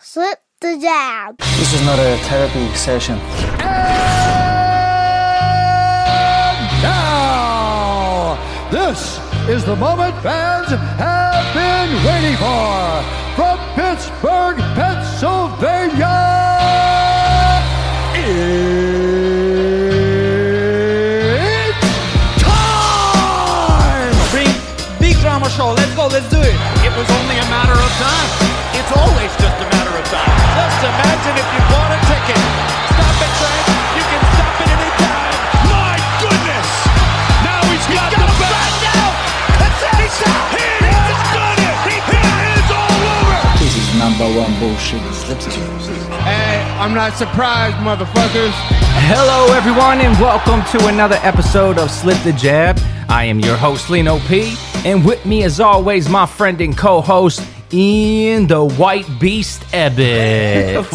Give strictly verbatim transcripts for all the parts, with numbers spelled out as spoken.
Slip the jab. This is not a therapy session. And now, this is the moment fans have been waiting for. From Pittsburgh, Pennsylvania, it's time! Bring big drama show. Let's go. Let's do it. It was only a matter of time. It's always just a matter of time. Just imagine if you bought a ticket. Stop it, Trent. You can stop it any time. My goodness! Now he's, he's got, got the belt. Right now. That's it. He's out. He has done it. He, he is all over. This is number one bullshit. Hey, I'm not surprised, motherfuckers. Hello, everyone, and welcome to another episode of Slip the Jab. I am your host, Lino P, and with me, as always, my friend and co-host, in the white beast Ebbett.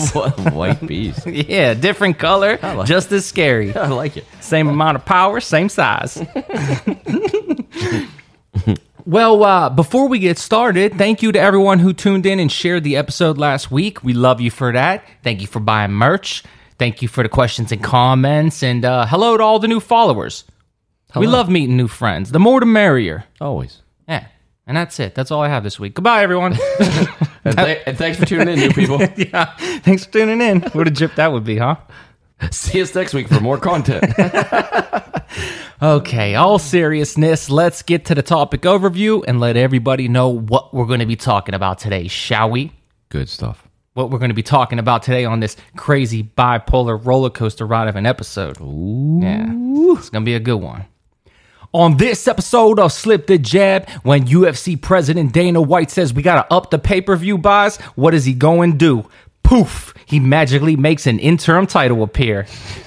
White beast. Yeah, different color, like just it. As scary. I like it. Same amount of power, same size. Well, uh, before we get started, thank you to everyone who tuned in and shared the episode last week. We love you for that. Thank you for buying merch. Thank you for the questions and comments. And uh, hello to all the new followers. Hello. We love meeting new friends. The more the merrier. Always. Yeah. And that's it. That's all I have this week. Goodbye, everyone. and, th- and thanks for tuning in, new people. Yeah, thanks for tuning in. What a jip that would be, huh? See us next week for more content. Okay, all seriousness, let's get to the topic overview and let everybody know what we're going to be talking about today, shall we? Good stuff. What we're going to be talking about today on this crazy bipolar roller coaster ride of an episode. Ooh. Yeah, it's going to be a good one. On this episode of Slip the Jab, when U F C President Dana White says we gotta up the pay-per-view buys, what does he go and do? Poof! He magically makes an interim title appear.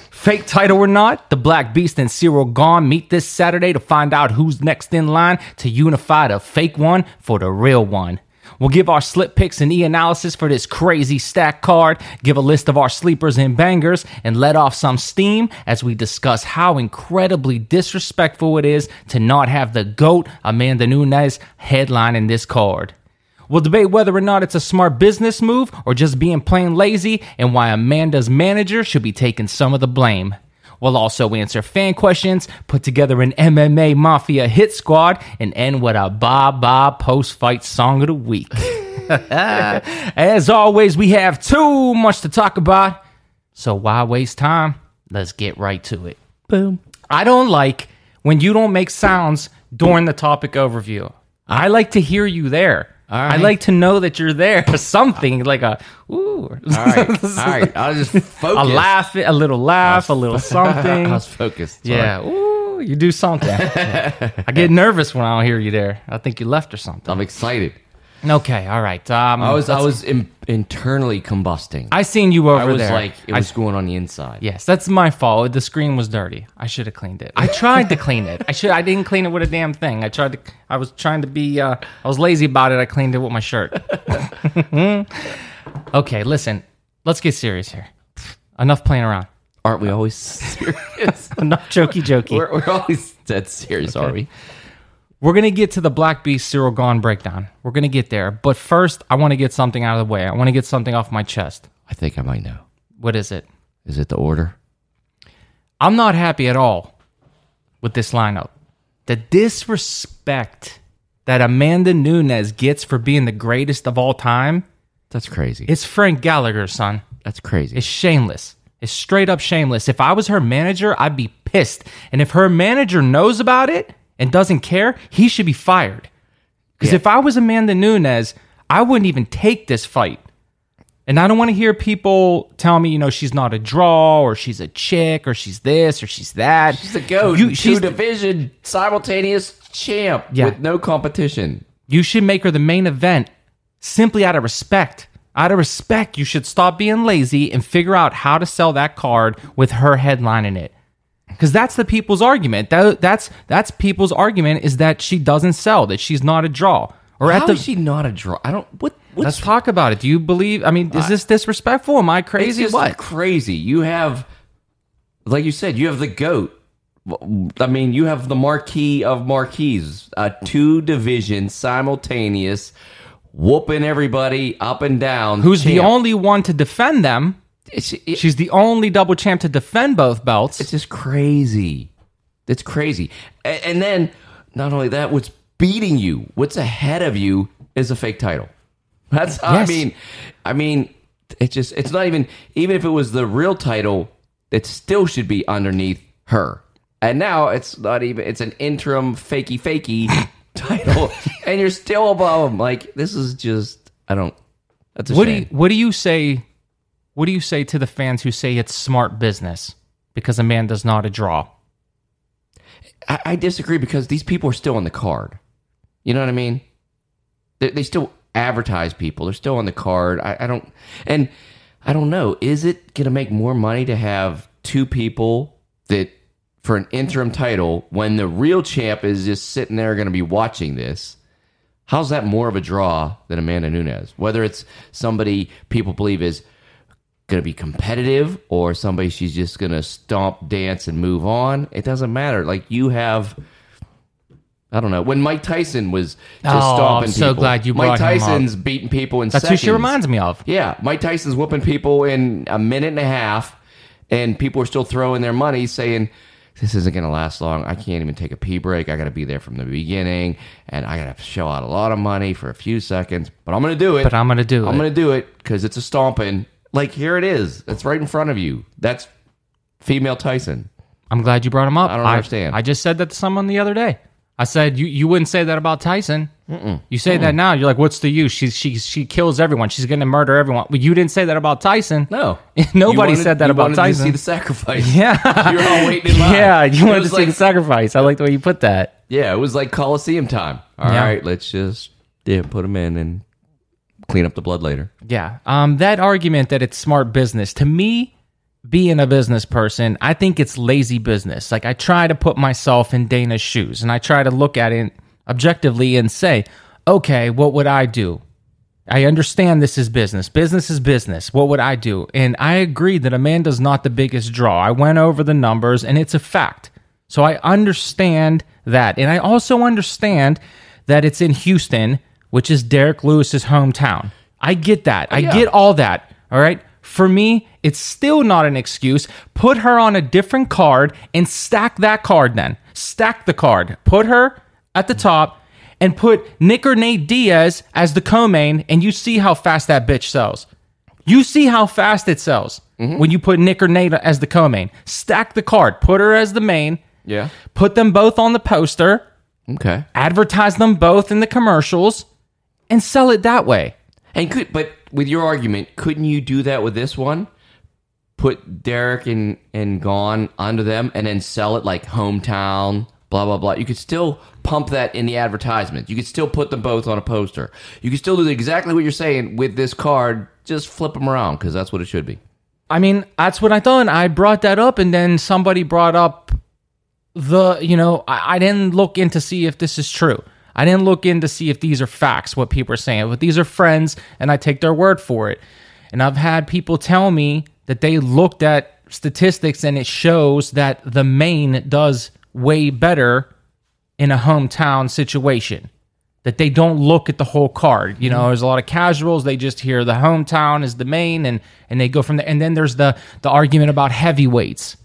Fake title or not, the Black Beast and Ciryl Gane meet this Saturday to find out who's next in line to unify the fake one for the real one. We'll give our slip picks and e-analysis for this crazy stack card, give a list of our sleepers and bangers, and let off some steam as we discuss how incredibly disrespectful it is to not have the GOAT, Amanda Nunes, headlining this card. We'll debate whether or not it's a smart business move or just being plain lazy, and why Amanda's manager should be taking some of the blame. We'll also answer fan questions, put together an M M A Mafia hit squad, and end with a bye-bye post-fight song of the week. As always, we have too much to talk about, so why waste time? Let's get right to it. Boom. I don't like when you don't make sounds during the topic overview. I like to hear you there. All right. I like to know that you're there for something, like a, ooh. All right, all right. I'll just focus. A laugh, a little laugh, a little something. I was focused. Sorry. Yeah, ooh, you do something. I get nervous when I don't hear you there. I think you left or something. I'm excited. Okay, all right. Um, I was I was in, internally combusting. I seen you over there. I was there. Like, it was I, going on the inside. Yes, that's my fault. The screen was dirty. I should have cleaned it. I tried to clean it. I should. I didn't clean it with a damn thing. I tried to. I was trying to be. Uh, I was lazy about it. I cleaned it with my shirt. Okay, listen. Let's get serious here. Enough playing around. Aren't we always serious? Enough jokey jokey. We're, we're always dead serious, okay. Are we? We're going to get to the Black Beast Ciryl Gane breakdown. We're going to get there. But first, I want to get something out of the way. I want to get something off my chest. I think I might know. What is it? Is it the order? I'm not happy at all with this lineup. The disrespect that Amanda Nunes gets for being the greatest of all time. That's crazy. It's Frank Gallagher, son. That's crazy. It's shameless. It's straight up shameless. If I was her manager, I'd be pissed. And if her manager knows about it and doesn't care, he should be fired. Because yeah. If I was Amanda Nunes, I wouldn't even take this fight. And I don't want to hear people tell me, you know, she's not a draw, or she's a chick, or she's this, or she's that. She's a GOAT, you, she's two-division, the simultaneous champ yeah. with no competition. You should make her the main event simply out of respect. Out of respect, you should stop being lazy and figure out how to sell that card with her headline in it. Because that's the people's argument. That, that's that's people's argument is that she doesn't sell, that she's not a draw. Or How at the, is she not a draw? I don't. What? Let's talk about it. Do you believe? I mean, is I, this disrespectful? Am I crazy? It's just what? Crazy. You have, like you said, you have the GOAT. I mean, you have the marquee of marquees, a two division simultaneous whooping everybody up and down. Who's champ. The only one to defend them. It's, it, She's the only double champ to defend both belts. It's just crazy. It's crazy. And, and then, not only that, what's beating you, what's ahead of you is a fake title. That's, yes. I mean, I mean, it just, it's not even, even if it was the real title, it still should be underneath her. And now it's not even, it's an interim fakey fakey title. And you're still above them. Like, this is just, I don't, that's a what shame. Do you, what do you say? What do you say to the fans who say it's smart business because Amanda's not a draw? I, I disagree, because these people are still on the card. You know what I mean? They, they still advertise people. They're still on the card. I, I don't, and I don't know. Is it going to make more money to have two people that for an interim title when the real champ is just sitting there going to be watching this? How's that more of a draw than Amanda Nunes? Whether it's somebody people believe is going to be competitive or somebody she's just going to stomp, dance, and move on. It doesn't matter. Like, you have, I don't know, when Mike Tyson was just oh, stomping I'm so people. Glad you Mike Tyson's him up. Beating people in That's seconds. That's who she reminds me of. Yeah, Mike Tyson's whooping people in a minute and a half, and people are still throwing their money saying, this isn't going to last long. I can't even take a pee break. I got to be there from the beginning, and I got to shell out a lot of money for a few seconds, but I'm going to do it. But I'm going to do I'm it. I'm going to do it because it's a stomping. Like, here it is. It's right in front of you. That's female Tyson. I'm glad you brought him up. I don't I, understand. I just said that to someone the other day. I said, you, you wouldn't say that about Tyson. Mm-mm. You say Mm-mm. that now. You're like, what's the use? She she she kills everyone. She's going to murder everyone. But you didn't say that about Tyson. No. Nobody wanted, said that about Tyson. You wanted to see the sacrifice. Yeah. You were all waiting in line. Yeah, you wanted to like, see the sacrifice. I like the way you put that. Yeah, it was like Coliseum time. All yeah. right, let's just yeah put him in and clean up the blood later. Yeah. Um, that argument that it's smart business, to me, being a business person, I think it's lazy business. Like, I try to put myself in Dana's shoes, and I try to look at it objectively and say, okay, what would I do? I understand this is business. Business is business. What would I do? And I agree that Amanda's not the biggest draw. I went over the numbers, and it's a fact. So I understand that. And I also understand that it's in Houston, which is Derek Lewis's hometown. I get that. I yeah. get all that. All right? For me, it's still not an excuse. Put her on a different card and stack that card then. Stack the card. Put her at the top and put Nick or Nate Diaz as the co-main, and you see how fast that bitch sells. You see how fast it sells mm-hmm. when you put Nick or Nate as the co-main. Stack the card. Put her as the main. Yeah. Put them both on the poster. Okay. Advertise them both in the commercials. And sell it that way. And could, but with your argument, couldn't you do that with this one? Put Derek and, and Gane under them and then sell it like hometown, blah, blah, blah. You could still pump that in the advertisement. You could still put them both on a poster. You could still do exactly what you're saying with this card. Just flip them around because that's what it should be. I mean, that's what I thought. And I brought that up, and then somebody brought up the, you know, I, I didn't look in to see if this is true. I didn't look in to see if these are facts, what people are saying. But these are friends, and I take their word for it. And I've had people tell me that they looked at statistics, and it shows that the main does way better in a hometown situation. That they don't look at the whole card. You know, mm-hmm. there's a lot of casuals. They just hear the hometown is the main, and, and they go from there. And then there's the, the argument about heavyweights.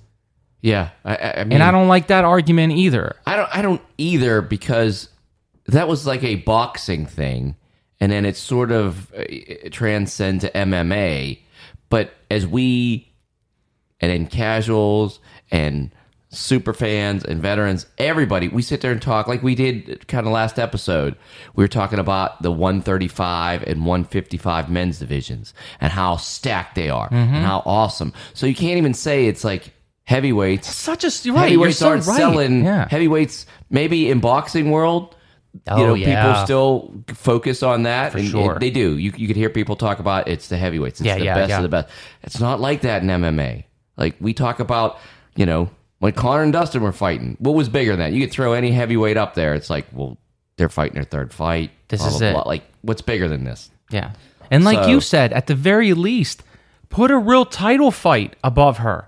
Yeah. I, I mean, and I don't like that argument either. I don't. I don't either because... that was like a boxing thing, and then it sort of transcends to M M A. But as we, and in casuals, and super fans, and veterans, everybody, we sit there and talk, like we did kind of last episode. We were talking about the one thirty-five and one fifty-five men's divisions, and how stacked they are, mm-hmm. and how awesome. So you can't even say it's like... heavyweights. It's such a, you're right, heavyweights you're so aren't right. selling. Yeah. Heavyweights, maybe in boxing world... Oh, you know, yeah. people still focus on that. For and sure. It, they do. You you could hear people talk about it's the heavyweights. It's yeah, the yeah, best yeah. of the best. It's not like that in M M A. Like, we talk about, you know, when Conor and Dustin were fighting, what was bigger than that? You could throw any heavyweight up there. It's like, well, they're fighting their third fight. This blah, is blah, it. Blah. Like, what's bigger than this? Yeah. And like so, you said, at the very least, put a real title fight above her.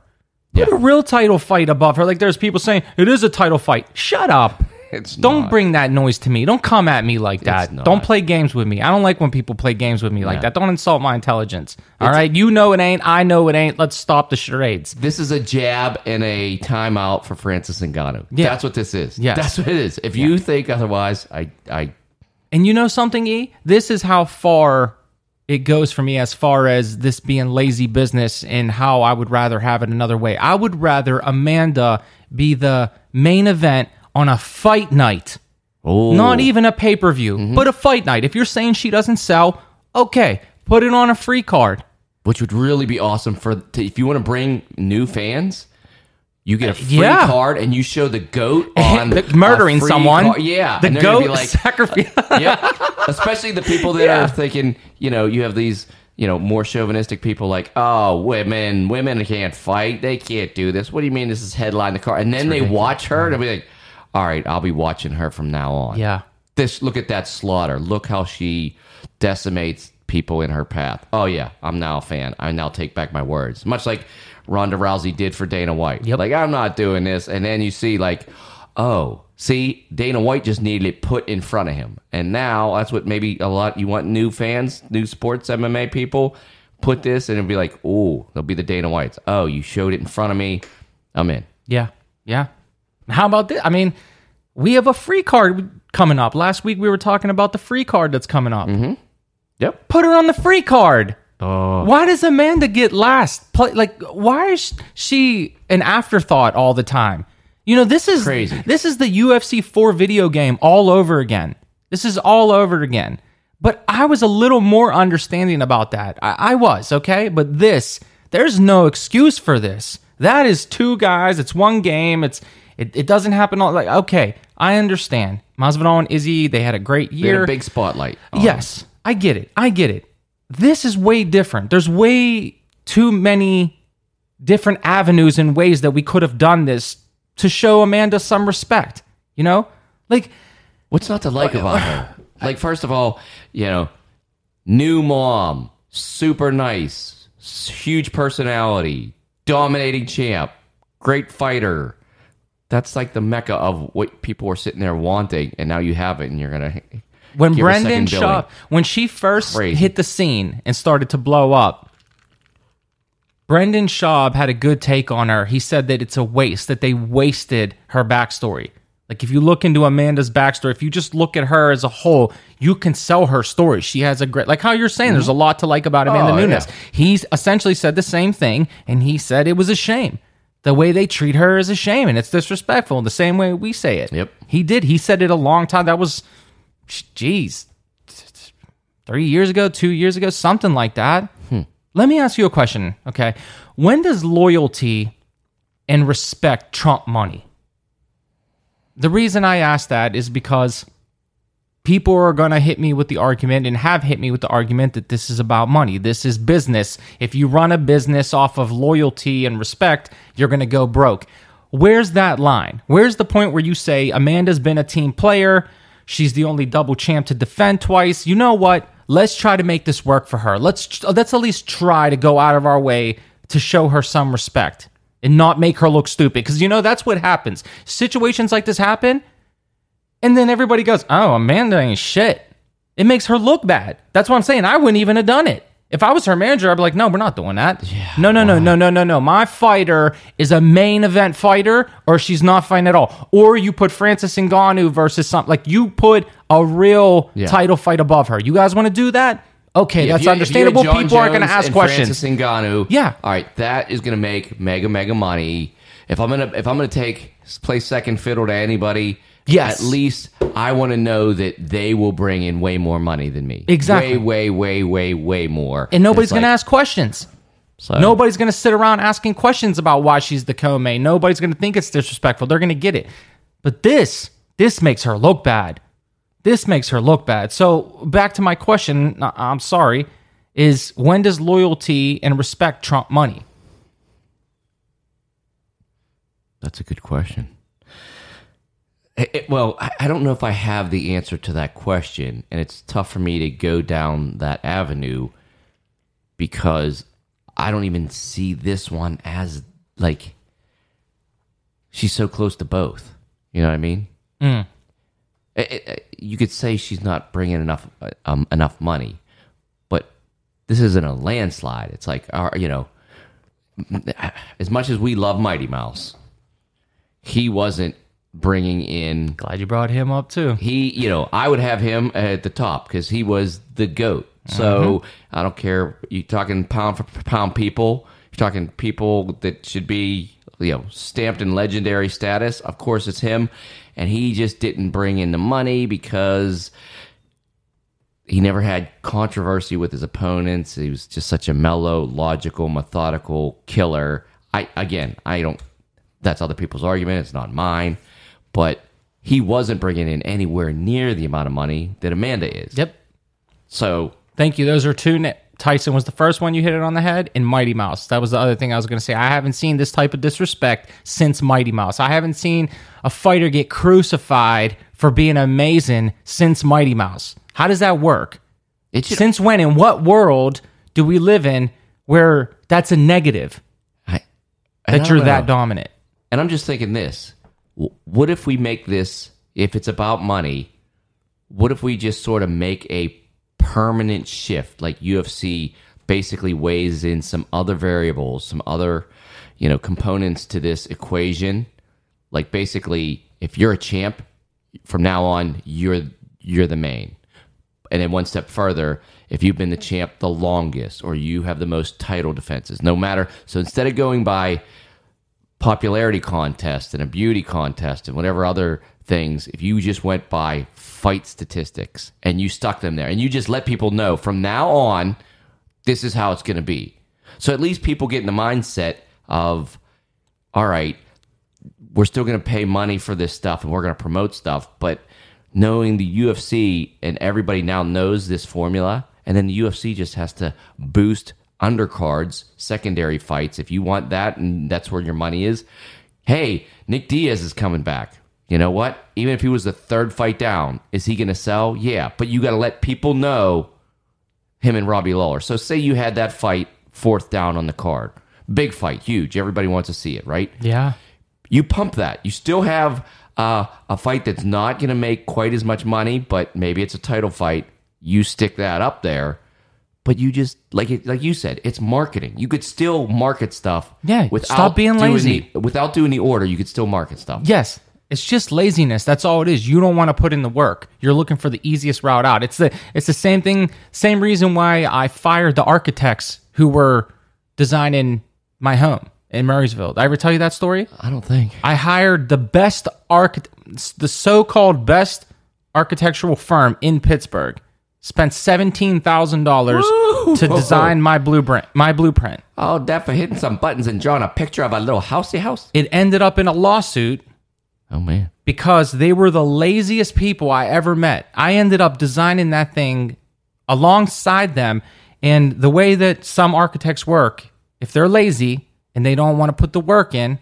Put yeah. a real title fight above her. Like, there's people saying, it is a title fight. Shut up. It's don't not. Bring that noise to me. Don't come at me like that. Don't play games with me. I don't like when people play games with me like yeah. that. Don't insult my intelligence. All it's, right? You know it ain't. I know it ain't. Let's stop the charades. This is a jab and a timeout for Francis Ngannou. Yeah. That's what this is. Yes. That's what it is. If you yeah. think otherwise, I, I... And you know something, E? This is how far it goes for me as far as this being lazy business and how I would rather have it another way. I would rather Amanda be the main event on a fight night. Ooh. Not even a pay-per-view, mm-hmm. but a fight night. If you're saying she doesn't sell, okay, put it on a free card. Which would really be awesome for to, if you want to bring new fans. You get a free yeah. card, and you show the GOAT on the, murdering someone. Car. Yeah, the GOAT like, sacrifice. uh, yeah, especially the people that yeah. are thinking. You know, you have these. You know, more chauvinistic people like, oh, women, women can't fight. They can't do this. What do you mean? This is headline the card, and then That's they ridiculous. watch her and be like, all right, I'll be watching her from now on. Yeah. This. Look at that slaughter. Look how she decimates people in her path. Oh yeah, I'm now a fan. I now take back my words. Much like Ronda Rousey did for Dana White. Yep. Like, I'm not doing this. And then you see, like, oh, see, Dana White just needed it put in front of him. And now that's what maybe a lot, you want new fans, new sports M M A people, put this and it'll be like, oh, they'll be the Dana Whites. Oh, you showed it in front of me. I'm in. Yeah. Yeah. How about this? I mean, we have a free card coming up. Last week we were talking about the free card that's coming up. Mm-hmm. Yep. Put her on the free card. Oh. Why does Amanda get last? Like, why is she an afterthought all the time? You know, this is crazy. This is the U F C four video game all over again. This is all over again. But I was a little more understanding about that. I, I was, okay? But this, there's no excuse for this. That is two guys. It's one game. It's It, it doesn't happen all... Like, okay, I understand. Masvidal and Izzy, they had a great year. They had a big spotlight. Oh. Yes, I get it. I get it. This is way different. There's way too many different avenues and ways that we could have done this to show Amanda some respect, you know? Like, what's not to like about her? Like, first of all, you know, new mom, super nice, huge personality, dominating champ, great fighter. That's like the mecca of what people were sitting there wanting, and now you have it, and you're going to... When Give Brendan Schaub, when she first Crazy. hit the scene and started to blow up, Brendan Schaub had a good take on her. He said that it's a waste, that they wasted her backstory. Like, if you look into Amanda's backstory, if you just look at her as a whole, you can sell her story. She has a great, like how you're saying, mm-hmm. there's a lot to like about Amanda oh, Nunes. Yeah. He's essentially said the same thing, and he said it was a shame. The way they treat her is a shame, and it's disrespectful in the same way we say it. Yep. He did. He said it a long time. That was... Jeez, three years ago, two years ago, something like that. Hmm. Let me ask you a question, okay? When does loyalty and respect trump money? The reason I ask that is because people are going to hit me with the argument and have hit me with the argument that this is about money. This is business. If you run a business off of loyalty and respect, you're going to go broke. Where's that line? Where's the point where you say, Amanda's been a team player, she's the only double champ to defend twice. You know what? Let's try to make this work for her. Let's let's at least try to go out of our way to show her some respect and not make her look stupid. Because, you know, that's what happens. Situations like this happen, and then everybody goes, oh, Amanda ain't shit. It makes her look bad. That's what I'm saying. I wouldn't even have done it. If I was her manager, I'd be like, no, we're not doing that. Yeah, no, no, wow. no, no, no, no, no. My fighter is a main event fighter, or she's not fighting at all. Or you put Francis Ngannou versus something. Like, you put a real yeah. title fight above her. You guys want to do that? Okay, yeah, that's you, understandable. People Jones are going to ask and questions. Francis Ngannou. Yeah. All right, that is going to make mega, mega money. If I'm gonna, if I'm gonna take play second fiddle to anybody. Yes. At least I want to know that they will bring in way more money than me. Exactly. Way, way, way, way, way more. And nobody's going like, to ask questions. So. Nobody's going to sit around asking questions about why she's the co-main. Nobody's going to think it's disrespectful. They're going to get it. But this, this makes her look bad. This makes her look bad. So back to my question, I'm sorry, is when does loyalty and respect trump money? That's a good question. It, well, I don't know if I have the answer to that question, and it's tough for me to go down that avenue because I don't even see this one as, like, she's so close to both. You know what I mean? Mm. It, it, you could say she's not bringing enough um, enough money, but this isn't a landslide. It's like, our, you know, as much as we love Mighty Mouse, he wasn't bringing in. Glad you brought him up too. He, you know, I would have him at the top because he was the GOAT. So mm-hmm. I don't care. You're talking pound for pound people. You're talking people that should be, you know, stamped in legendary status. Of course, it's him. And he just didn't bring in the money because he never had controversy with his opponents. He was just such a mellow, logical, methodical killer. I again, I don't. That's other people's argument. It's not mine. But he wasn't bringing in anywhere near the amount of money that Amanda is. Yep. So thank you. Those are two. Na- Tyson was the first one you hit it on the head, and Mighty Mouse. That was the other thing I was going to say. I haven't seen this type of disrespect since Mighty Mouse. I haven't seen a fighter get crucified for being amazing since Mighty Mouse. How does that work? It should, since when? In what world do we live in where that's a negative? I, I that you're know. that dominant. And I'm just thinking this. What if we make this, if it's about money, what if we just sort of make a permanent shift, like U F C basically weighs in some other variables, some other, you know, components to this equation. Like basically, if you're a champ, from now on, you're you're the main. And then one step further, if you've been the champ the longest, or you have the most title defenses, no matter. So instead of going by popularity contest and a beauty contest and whatever other things, if you just went by fight statistics and you stuck them there and you just let people know from now on, this is how it's going to be. So at least people get in the mindset of, all right, we're still going to pay money for this stuff and we're going to promote stuff. But knowing the U F C, and everybody now knows this formula, and then the U F C just has to boost undercards, secondary fights. If you want that and that's where your money is, hey, Nick Diaz is coming back. You know what? Even if he was the third fight down, is he going to sell? Yeah, but you got to let people know him and Robbie Lawler. So say you had that fight fourth down on the card. Big fight, huge. Everybody wants to see it, right? Yeah. You pump that. You still have uh, a fight that's not going to make quite as much money, but maybe it's a title fight. You stick that up there, but you just, like it, like you said, it's marketing. You could still market stuff. Yeah, without stop being lazy. The, without doing the order, you could still market stuff. Yes. It's just laziness. That's all it is. You don't want to put in the work. You're looking for the easiest route out. It's the it's the same thing, same reason why I fired the architects who were designing my home in Murraysville. Did I ever tell you that story? I don't think. I hired the best arch, the so-called best architectural firm in Pittsburgh. Spent seventeen thousand dollars to design my blueprint. My blueprint. Oh, that for hitting some buttons and drawing a picture of a little housey house. It ended up in a lawsuit. Oh, man. Because they were the laziest people I ever met. I ended up designing that thing alongside them. And the way that some architects work, if they're lazy and they don't want to put the work in,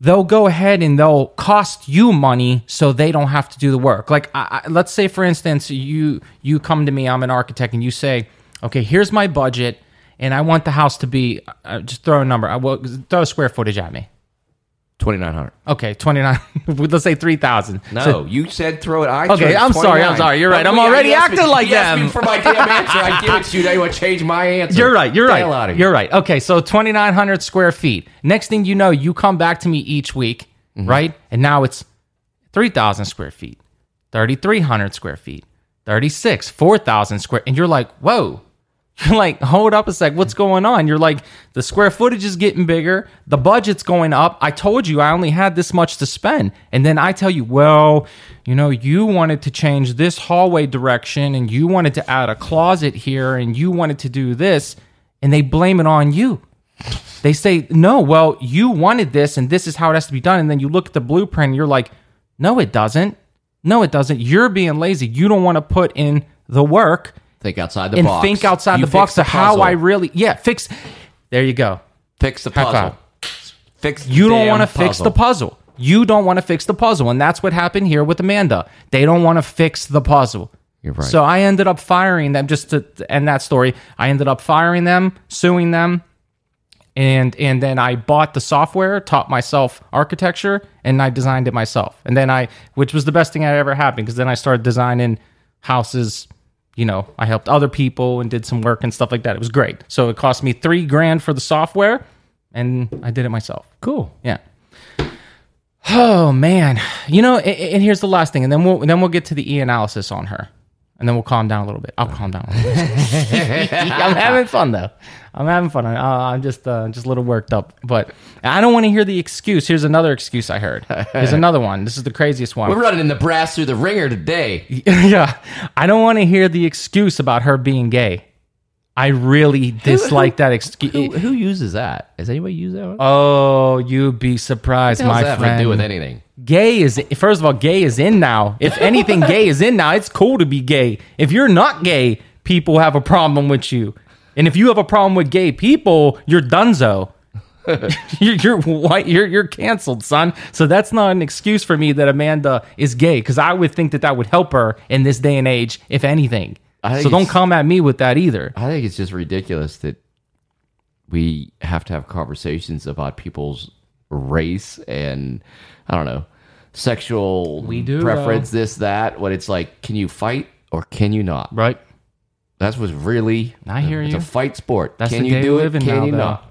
they'll go ahead and they'll cost you money so they don't have to do the work. Like, I, I, let's say, for instance, you you come to me, I'm an architect, and you say, okay, here's my budget, and I want the house to be, uh, just throw a number, I will, throw a square footage at me. twenty-nine hundred. Okay, twenty-nine. Let's say three thousand. No, so, you said throw it. I Okay, I'm sorry. I'm sorry. You're right. I'm already acting like that. You asked me for my damn answer. I give it to you. Now you want to change my answer. You're right. You're Dale right. You're right. Okay, so twenty-nine hundred square feet. Next thing you know, you come back to me each week, mm-hmm. right? And now it's three thousand square feet, thirty-three hundred square feet, thirty-six, four thousand square. And you're like, whoa. You're like, hold up a sec, what's going on? You're like, the square footage is getting bigger, the budget's going up, I told you I only had this much to spend. And then I tell you, well, you know, you wanted to change this hallway direction, and you wanted to add a closet here, and you wanted to do this, and they blame it on you. They say, no, well, you wanted this, and this is how it has to be done. And then you look at the blueprint, and you're like, no, it doesn't. No, it doesn't. You're being lazy. You don't want to put in the work. Think outside the and box. And think outside you the box of the how I really... Yeah, fix... There you go. Fix the puzzle. Fix the you don't want to fix the puzzle. You don't want to fix the puzzle. And that's what happened here with Amanda. They don't want to fix the puzzle. You're right. So I ended up firing them, just to end that story. I ended up firing them, suing them. And and then I bought the software, taught myself architecture, and I designed it myself. And then I, which was the best thing I ever had, because then I started designing houses. You know, I helped other people and did some work and stuff like that. It was great. So it cost me three grand for the software, and I did it myself. Cool. Yeah. Oh man. You know, and, and here's the last thing, and then we'll and then we'll get to the e-analysis on her. And then we'll calm down a little bit. I'll calm down a little bit. I'm having fun, though. I'm having fun. I, uh, I'm just uh, just a little worked up. But I don't want to hear the excuse. Here's another excuse I heard. Here's another one. This is the craziest one. We're running in the brass through the ringer today. Yeah. I don't want to hear the excuse about her being gay. I really dislike who, who, that excuse. Who, who uses that? Does anybody use that one? Oh, you'd be surprised, my friend. What does that have to do with anything? Gay is, first of all, gay is in now. If anything, gay is in now. It's cool to be gay. If you're not gay, people have a problem with you. And if you have a problem with gay people, you're dunzo. you're, you're white. You're you're canceled, son. So that's not an excuse for me that Amanda is gay, because I would think that that would help her in this day and age, if anything. So don't come at me with that either. I think it's just ridiculous that we have to have conversations about people's race and, I don't know, sexual we do, preference, uh, this, that, when it's like, can you fight or can you not? Right. That's what's really... I hear it's you. It's a fight sport. That's can you do it? Can now, you though. Not?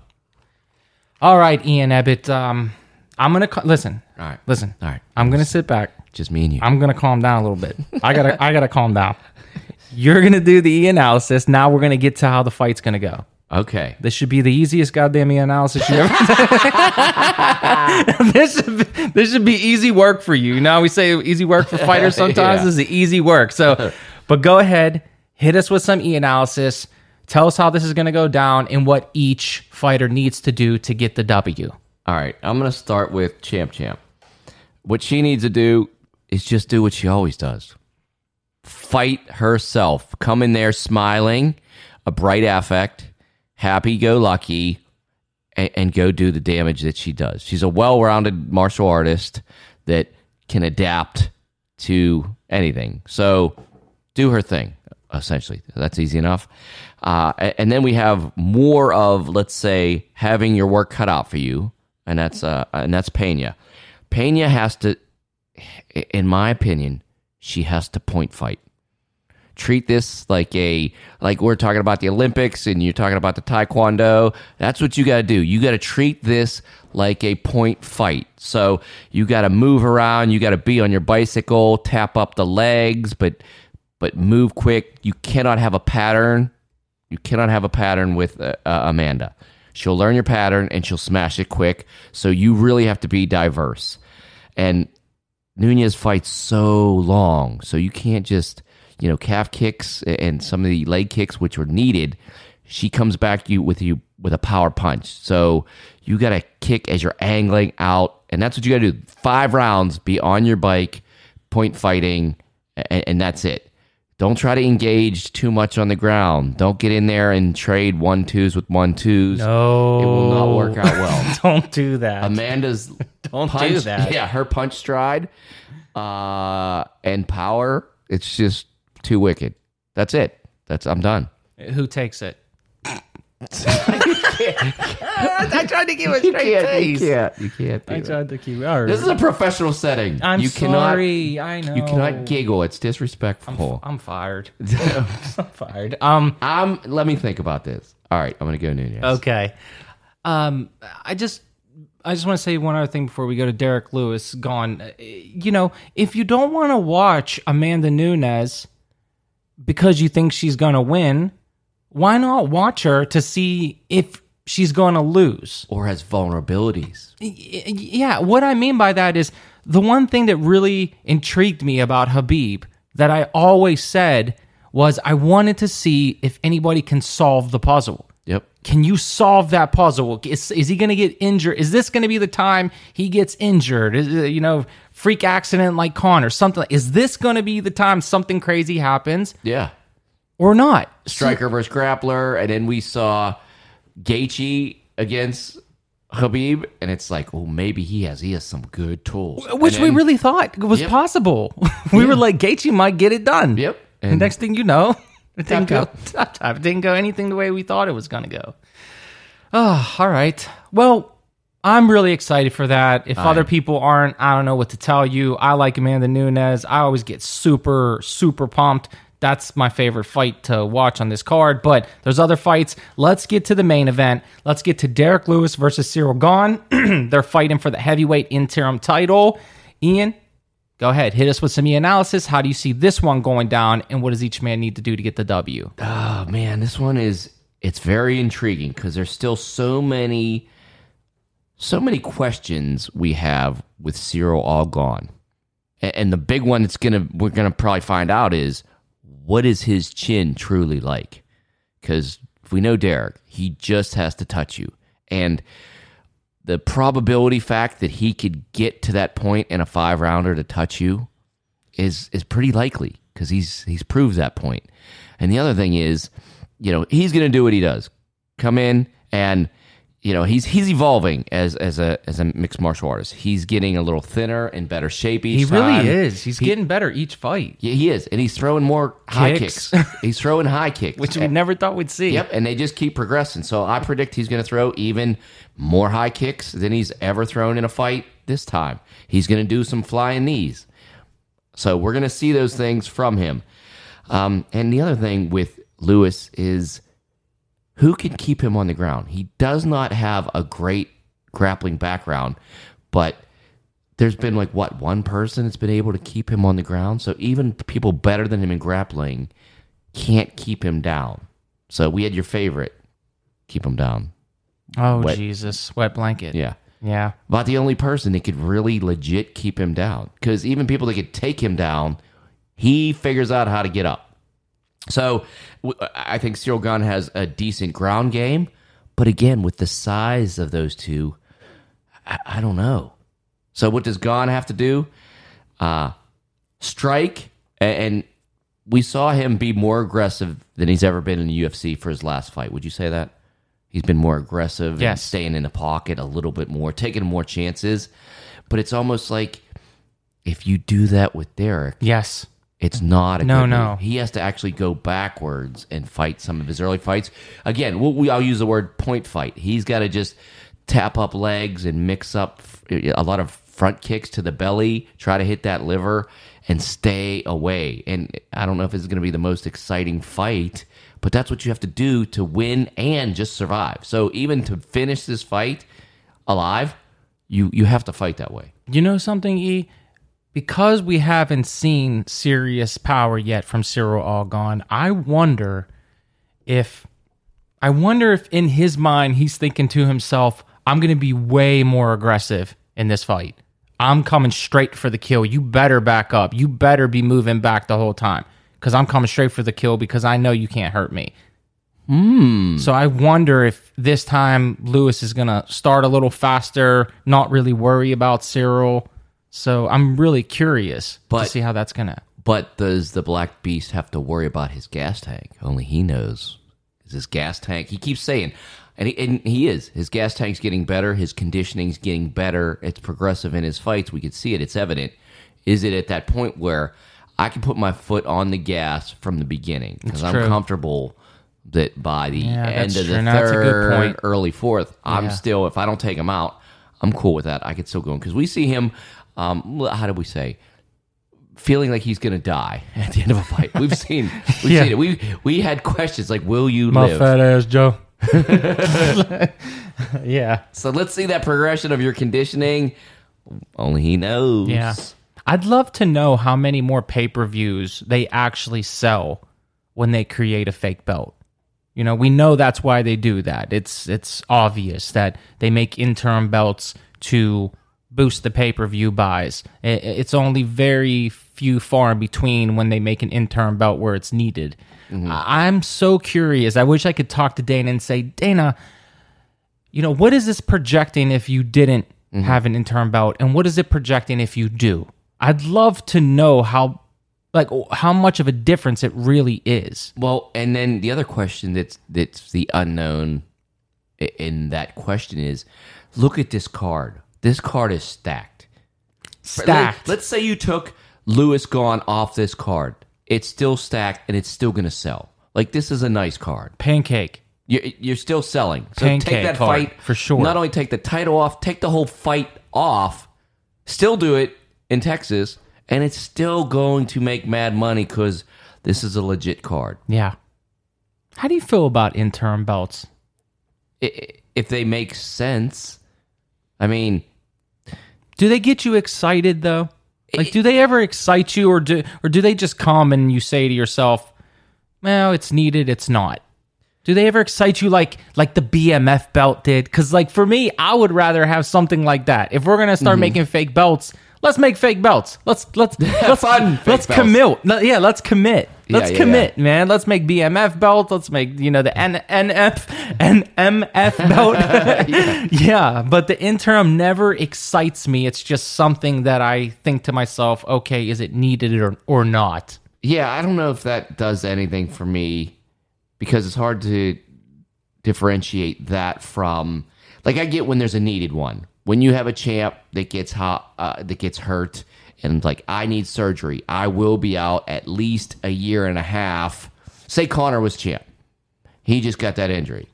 All right, Ian Ebbett. Um, I'm going to... Ca- listen. All right. Listen. All right. I'm going to sit back. Just me and you. I'm going to calm down a little bit. I gotta. I got to calm down. You're going to do the e-analysis. Now we're going to get to how the fight's going to go. Okay. This should be the easiest goddamn e-analysis you ever did. This should be, this should be easy work for you. You know how we say easy work for fighters sometimes? Yeah. This is easy work. So, but go ahead, hit us with some e-analysis. Tell us how this is going to go down and what each fighter needs to do to get the W. All right. I'm going to start with Champ Champ. What she needs to do is just do what she always does. Fight herself. Come in there smiling, a bright affect, happy-go-lucky, and, and go do the damage that she does. She's a well-rounded martial artist that can adapt to anything. So do her thing, essentially. That's easy enough. Uh, and then we have more of, let's say, having your work cut out for you, and that's uh, and that's Pena. Pena has to, in my opinion... She has to point fight. Treat this like a, like we're talking about the Olympics and you're talking about the Taekwondo. That's what you got to do. You got to treat this like a point fight. So you got to move around. You got to be on your bicycle, tap up the legs, but but move quick. You cannot have a pattern. You cannot have a pattern with uh, uh, Amanda. She'll learn your pattern and she'll smash it quick. So you really have to be diverse. And Nunes fights so long, so you can't just, you know, calf kicks and some of the leg kicks, which were needed. She comes back you with you with a power punch. So you got to kick as you're angling out, and that's what you got to do. Five rounds, be on your bike, point fighting, and, and that's it. Don't try to engage too much on the ground. Don't get in there and trade one-twos with one-twos. No. It will not work out well. Don't do that. Amanda's Don't punch, do that. Yeah, her punch stride uh, and power, it's just too wicked. That's it. That's I'm done. Who takes it? I tried to keep a straight you face. You can't. You can't do I tried it. to keep it. This is a professional setting. I'm you sorry. Cannot, I know. You cannot giggle. It's disrespectful. I'm, f- I'm fired. I'm fired. Um, I'm. Let me think about this. All right. I'm going to go Nunes. Okay. Um, I just. I just want to say one other thing before we go to Derek Lewis. Gone. You know, if you don't want to watch Amanda Nunes because you think she's going to win, why not watch her to see if she's going to lose? Or has vulnerabilities. Yeah, what I mean by that is the one thing that really intrigued me about Habib that I always said was I wanted to see if anybody can solve the puzzle. Yep. Can you solve that puzzle? Is, is he going to get injured? Is this going to be the time he gets injured? Is, you know, freak accident like Conor, something. Is this going to be the time something crazy happens? Yeah. Or not. Striker versus grappler, and then we saw Gaethje against Habib, and it's like, oh, maybe he has he has some good tools. Which then, we really thought was yep. possible. we yeah. were like, Gaethje might get it done. Yep. And, and next thing you know, it didn't, go, it didn't go anything the way we thought it was going to go. Oh, all right. Well, I'm really excited for that. If Fine. other people aren't, I don't know what to tell you. I like Amanda Nunes. I always get super, super pumped. That's my favorite fight to watch on this card. But there's other fights. Let's get to the main event. Let's get to Derek Lewis versus Ciryl Gane. They're fighting for the heavyweight interim title. Ian, go ahead. Hit us with some e-analysis. How do you see this one going down? And what does each man need to do to get the W? Oh, man. This one is... It's very intriguing because there's still so many... So many questions we have with Ciryl all gone. And the big one that's gonna we're going to probably find out is, what is his chin truly like? Because we know Derek, he just has to touch you. And the probability fact that he could get to that point in a five-rounder to touch you is is pretty likely because he's, he's proved that point. And the other thing is, you know, he's going to do what he does. Come in and... You know, he's he's evolving as as a as a mixed martial artist. He's getting a little thinner and better shape each he time. He really is. He's he, getting better each fight. Yeah, he is. And he's throwing more kicks. high kicks. He's throwing high kicks. Which we and, never thought we'd see. Yep, and they just keep progressing. So I predict he's going to throw even more high kicks than he's ever thrown in a fight this time. He's going to do some flying knees. So we're going to see those things from him. Um, and the other thing with Lewis is... Who can keep him on the ground? He does not have a great grappling background, but there's been like, what, one person that's been able to keep him on the ground? So even people better than him in grappling can't keep him down. So we had your favorite, keep him down. Oh, wet. Jesus, wet blanket. Yeah. Yeah. About the only person that could really legit keep him down, because even people that could take him down, he figures out how to get up. So I think Ciryl Gane has a decent ground game, but again, with the size of those two, I, I don't know. So what does Gane have to do? Uh, strike, and we saw him be more aggressive than he's ever been in the U F C for his last fight. Would you say that? He's been more aggressive yes. and staying in the pocket a little bit more, taking more chances, but it's almost like if you do that with Derek... Yes. It's not a no, good no. Move. He has to actually go backwards and fight some of his early fights. Again, we'll, we, I'll use the word point fight. He's got to just tap up legs and mix up a lot of front kicks to the belly, try to hit that liver, and stay away. And I don't know if it's going to be the most exciting fight, but that's what you have to do to win and just survive. So even to finish this fight alive, you, you have to fight that way. You know something, E? Because we haven't seen serious power yet from Ciryl Gane, I wonder if, I wonder if in his mind he's thinking to himself, "I'm going to be way more aggressive in this fight. I'm coming straight for the kill. You better back up. You better be moving back the whole time because I'm coming straight for the kill because I know you can't hurt me." Mm. So I wonder if this time Lewis is going to start a little faster, not really worry about Ciryl. So I'm really curious but, to see how that's going to... But does the Black Beast have to worry about his gas tank? Only he knows. Is his gas tank... He keeps saying, and he, and he is. His gas tank's getting better. His conditioning's getting better. It's progressive in his fights. We can see it. It's evident. Is it at that point where I can put my foot on the gas from the beginning? Because I'm comfortable that by the yeah, end of true. the no, third, early fourth, I'm yeah. still... If I don't take him out, I'm cool with that. I could still go in. Because we see him... Um, how do we say? Feeling like he's going to die at the end of a fight. We've seen, we've yeah. seen it. We we had questions like, "Will you My live?" My fat ass, Joe. yeah. So let's see that progression of your conditioning. Only he knows. Yeah. I'd love to know how many more pay-per-views they actually sell when they create a fake belt. You know, we know that's why they do that. It's it's obvious that they make interim belts to boost the pay-per-view buys. It's only very few far in between when they make an interim belt where it's needed. Mm-hmm. I'm so curious. I wish I could talk to Dana and say, "Dana, you know, what is this projecting if you didn't mm-hmm. have an interim belt? And what is it projecting if you do?" I'd love to know how, like, how much of a difference it really is. Well, and then the other question that's that's the unknown in that question is, look at this card. This card is stacked. Stacked. Let's say you took Lewis Gane off this card. It's still stacked, and it's still going to sell. Like, this is a nice card. Pancake. You're still selling. So Pancake take that card, fight. For sure. Not only take the title off, take the whole fight off. Still do it in Texas. And it's still going to make mad money because this is a legit card. Yeah. How do you feel about interim belts? If they make sense. I mean... Do they get you excited, though? Like, it, do they ever excite you? Or do, or do they just come and you say to yourself, well, it's needed, it's not? Do they ever excite you like like the B M F belt did? Because like for me, I would rather have something like that. If we're gonna start mm-hmm. making fake belts, let's make fake belts. Let's let's let's let's, let's commit. Let, yeah, let's commit. Let's yeah, yeah, commit, yeah. man. Let's make B M F belt. Let's make you know the N F N M F belt. yeah. yeah, but the interim never excites me. It's just something that I think to myself, okay, is it needed or or not? Yeah, I don't know if that does anything for me. Because it's hard to differentiate that from, like, I get when there's a needed one. When you have a champ that gets hot, uh, that gets hurt, and like I need surgery, I will be out at least a year and a half. Say Conor was champ, he just got that injury.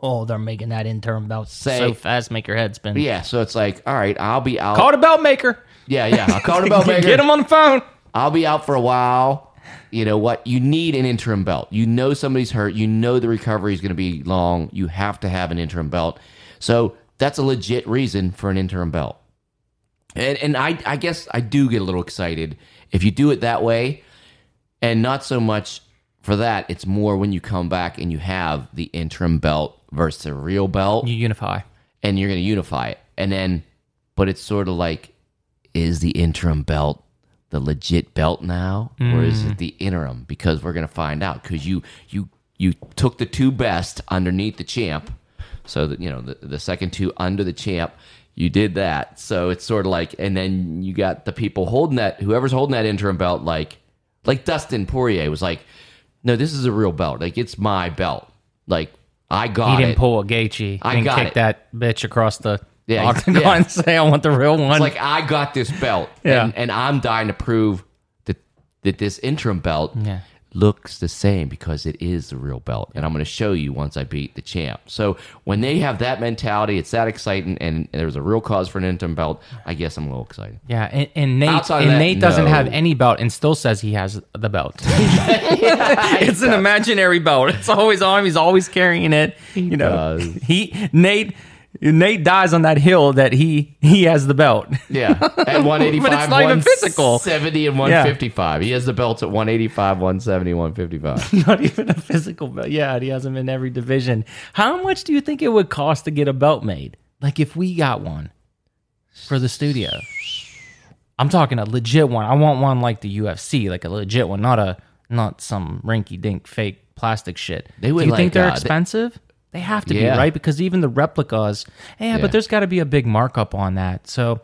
Oh, they're making that interim belt say, so fast, make your head spin. Yeah, so it's like, all right, I'll be out. Call the belt maker. Yeah, yeah, I'll call the belt maker. Get him on the phone. I'll be out for a while. You know what? You need an interim belt. You know somebody's hurt. You know the recovery is going to be long. You have to have an interim belt. So that's a legit reason for an interim belt. And and I, I guess I do get a little excited if you do it that way. And not so much for that. It's more when you come back and you have the interim belt versus the real belt. You unify. And you're going to unify it. And then, but it's sort of like, is the interim belt the legit belt now, or mm. is it the interim? Because we're going to find out, because you you you took the two best underneath the champ, so that you know the, the second two under the champ, you did that. So it's sort of like, and then you got the people holding that, whoever's holding that interim belt, like like Dustin Poirier was like, no, this is a real belt, like it's my belt, like I got it. He didn't it. pull a Gaethje. I didn't kick it. that bitch across the. Yeah, octagon yeah. and say I want the real one. It's like I got this belt, yeah. and, and I'm dying to prove that that this interim belt yeah. looks the same because it is the real belt, and I'm going to show you once I beat the champ. So when they have that mentality, it's that exciting, and, and there's a real cause for an interim belt. I guess I'm a little excited. Yeah, and, and Nate Outside and that, Nate doesn't no. have any belt, and still says he has the belt. yeah, it's an imaginary belt. It's always on him. He's always carrying it. You know, he, he Nate. Nate dies on that hill that he he has the belt. Yeah, at one eighty-five, but it's not even physical. seventy and one fifty-five. Yeah. He has the belts at one eighty-five, one seventy, one fifty-five. Not even a physical belt. Yeah, and he has them in every division. How much do you think it would cost to get a belt made? Like if we got one for the studio, I'm talking a legit one. I want one like the U F C, like a legit one, not a not some rinky dink fake plastic shit. They would. Do you like, think they're uh, expensive? They- They have to yeah. be, right? Because even the replicas, yeah, yeah. but there's got to be a big markup on that. So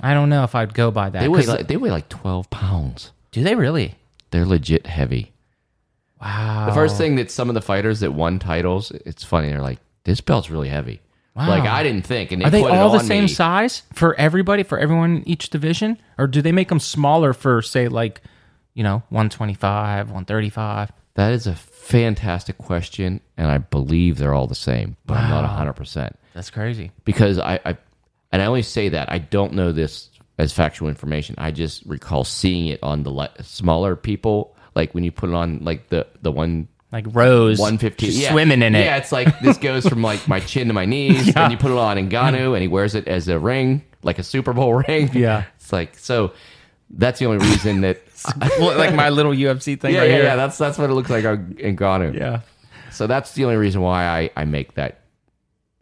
I don't know if I'd go by that. They weigh, like, they weigh like twelve pounds. Do they really? They're legit heavy. Wow. The first thing that some of the fighters that won titles, it's funny, they're like, this belt's really heavy. Wow. Like, I didn't think. And they Are they put all the same me. size for everybody, for everyone in each division? Or do they make them smaller for, say, like, you know, one twenty-five, one thirty-five? That is a fantastic question, and I believe they're all the same, but wow. I'm not one hundred percent. That's crazy. Because I, I, and I only say that, I don't know this as factual information. I just recall seeing it on the le- smaller people, like when you put it on like the, the one... Like Rose, one fifteen, yeah. swimming in it. Yeah, it's like, this goes from like my chin to my knees, yeah. and you put it on Ngannou, and he wears it as a ring, like a Super Bowl ring. Yeah. It's like, so... That's the only reason that... like my little U F C thing yeah, right yeah, here. Yeah, that's that's what it looks like on Ngannou. Yeah. So that's the only reason why I, I make that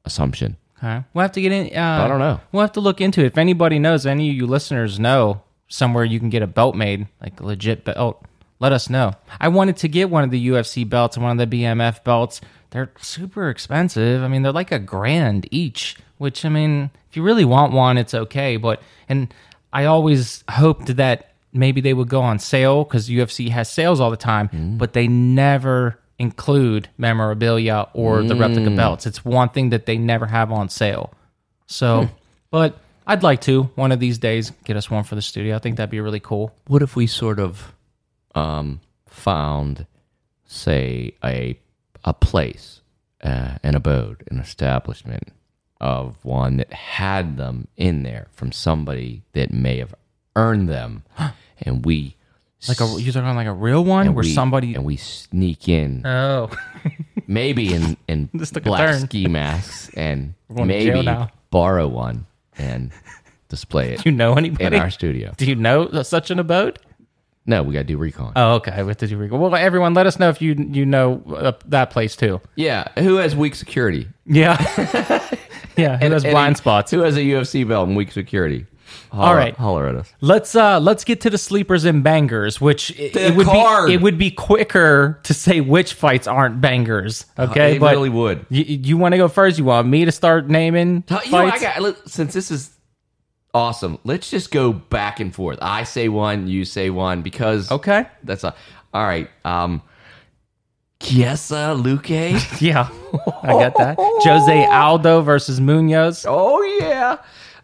assumption. Okay. We'll have to get in... Uh, I don't know. We'll have to look into it. If anybody knows, any of you listeners know somewhere you can get a belt made, like a legit belt, let us know. I wanted to get one of the U F C belts and one of the B M F belts. They're super expensive. I mean, they're like a grand each, which, I mean, if you really want one, it's okay, but... and. I always hoped that maybe they would go on sale because U F C has sales all the time, mm. but they never include memorabilia or mm. the replica belts. It's one thing that they never have on sale. So, hmm. but I'd like to, one of these days, get us one for the studio. I think that'd be really cool. What if we sort of um, found, say, a a place, uh, an abode, an establishment of one that had them in there from somebody that may have earned them, and we like a you're talking like a real one where we, somebody and we sneak in. Oh, maybe in in black ski masks and maybe borrow one and display it. Do you know anybody in our studio? Do you know such an abode? No, we got to do recon. Oh, okay. We have to do recon. Well, everyone, let us know if you you know uh, that place too. Yeah. Who has weak security? Yeah. yeah. Who and, has and blind a, spots? Who has a U F C belt and weak security? Holler, All right. Holler at us. Let's uh, let's get to the sleepers and bangers, which it, it would card. be it would be quicker to say which fights aren't bangers. Okay, uh, it but really would. You, you want to go first? You want me to start naming T- fights? You know, I got, since this is. Awesome. Let's just go back and forth. I say one, you say one, because okay, that's a, all right. Um, Chiesa, Luque. yeah, I got that. Jose Aldo versus Munoz. Oh yeah.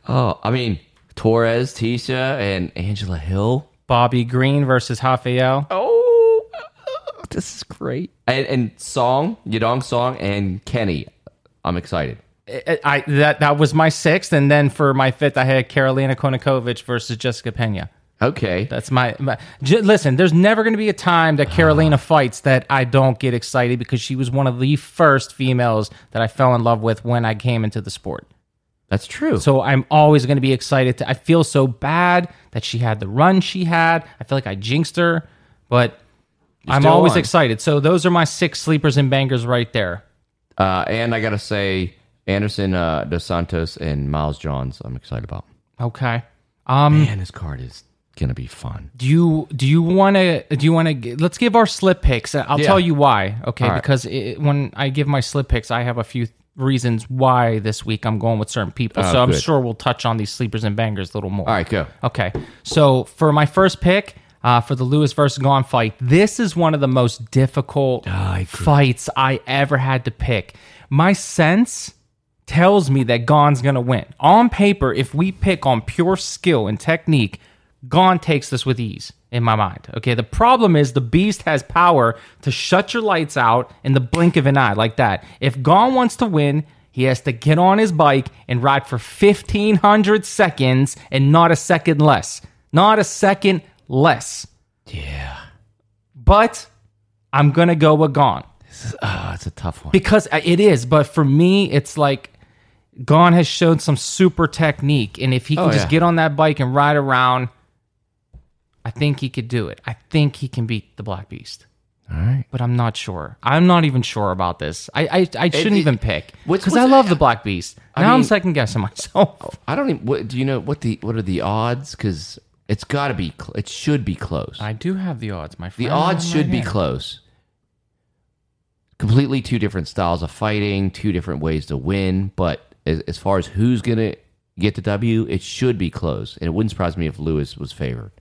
Oh, I mean Torres, Tecia, and Angela Hill. Bobby Green versus Rafael. Oh, this is great. And, and Song, Yudong Song, and Kenny. I'm excited. I that that was my sixth, and then for my fifth, I had Karolina Kowalkiewicz versus Jessica Pena. Okay, that's my, my j- listen. There's never going to be a time that Karolina uh. fights that I don't get excited, because she was one of the first females that I fell in love with when I came into the sport. That's true. So I'm always going to be excited. To, I feel so bad that she had the run she had. I feel like I jinxed her, but You're I'm always on. excited. So those are my six sleepers and bangers right there. Uh, and I gotta say. Anderson uh, Dos Santos and Miles Johns, I'm excited about. Okay, um, man, this card is gonna be fun. Do you do you want to do you want to let's give our slip picks? I'll yeah. tell you why. Okay, right. Because it, when I give my slip picks, I have a few th- reasons why this week I'm going with certain people. Oh, so good. I'm sure we'll touch on these sleepers and bangers a little more. All right, go. Okay, so for my first pick. Uh, for the Lewis versus Gane fight, this is one of the most difficult oh, I fights I ever had to pick. My sense tells me that Gane's going to win. On paper, if we pick on pure skill and technique, Gane takes this with ease, in my mind. Okay, the problem is the Beast has power to shut your lights out in the blink of an eye, like that. If Gane wants to win, he has to get on his bike and ride for fifteen hundred seconds and not a second less. Not a second less. Yeah. But I'm going to go with Gane. Oh, it's a tough one. Because it is, but for me, it's like, Gane has shown some super technique, and if he can oh, just yeah. get on that bike and ride around, I think he could do it. I think he can beat the Black Beast. All right, but I'm not sure. I'm not even sure about this. I I, I shouldn't it, it, even pick because I love the Black Beast. Now I mean, I'm second guessing myself. I don't even. What, do you know what the what are the odds? Because it's got to be. It should be close. I do have the odds, my friend. The odds should be close. Completely two different styles of fighting, two different ways to win, but as far as who's going to get the W, it should be close. And it wouldn't surprise me if Lewis was favored.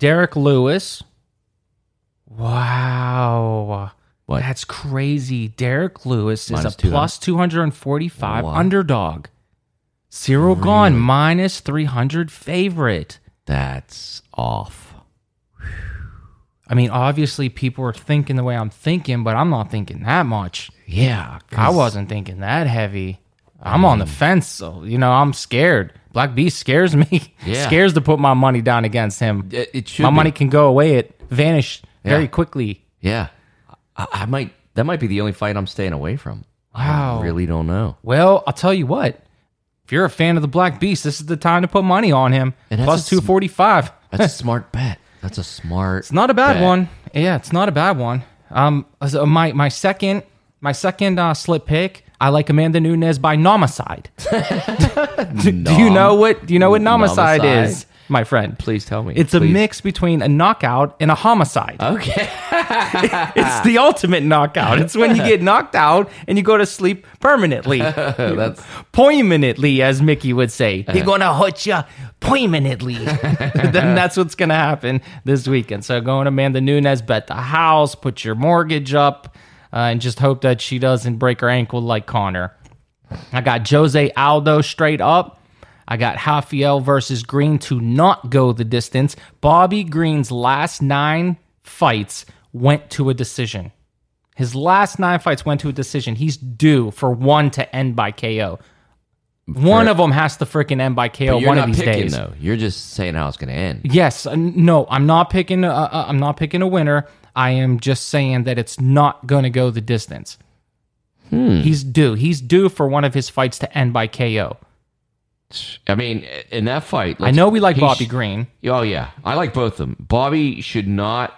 Derek Lewis. Wow. What? That's crazy. Derek Lewis minus is a two hundred plus two forty-five wow. underdog. Ciryl Gane, really? minus three hundred favorite. That's off. Whew. I mean, obviously, people are thinking the way I'm thinking, but I'm not thinking that much. Yeah. I wasn't thinking that heavy. I'm on the fence, so, you know, I'm scared. Black Beast scares me. Yeah. Scares to put my money down against him. It, it should My be. money can go away. It vanished yeah. very quickly. Yeah. I, I might. That might be the only fight I'm staying away from. Wow. I really don't know. Well, I'll tell you what. If you're a fan of the Black Beast, this is the time to put money on him. Plus two forty-five. That's a smart bet. That's a smart It's not a bad bet. one. Yeah, it's not a bad one. Um, so my, my second, my second uh, slip pick. I like Amanda Nunes by nomicide. do, Nom- do you know what? Do you know what nomicide, nomicide is, my friend? Please tell me. It's please. a mix between a knockout and a homicide. Okay, it's the ultimate knockout. It's when you get knocked out and you go to sleep permanently. That's poignantly, as Mickey would say. They're gonna hurt you poignantly. Then that's what's gonna happen this weekend. So go on Amanda Nunes, bet the house, put your mortgage up. Uh, and just hope that she doesn't break her ankle like Conor. I got Jose Aldo straight up. I got Rafael versus Green to not go the distance. Bobby Green's last nine fights went to a decision. His last nine fights went to a decision. He's due for one to end by K O. One for, of them has to freaking end by K O one of these picking, days. Though. You're just saying how it's going to end. Yes. No, I'm not picking uh, I'm not picking a winner. I am just saying that it's not going to go the distance. Hmm. He's due. He's due for one of his fights to end by K O. I mean, in that fight... I know we like Bobby sh- Green. Oh, yeah. I like both of them. Bobby should not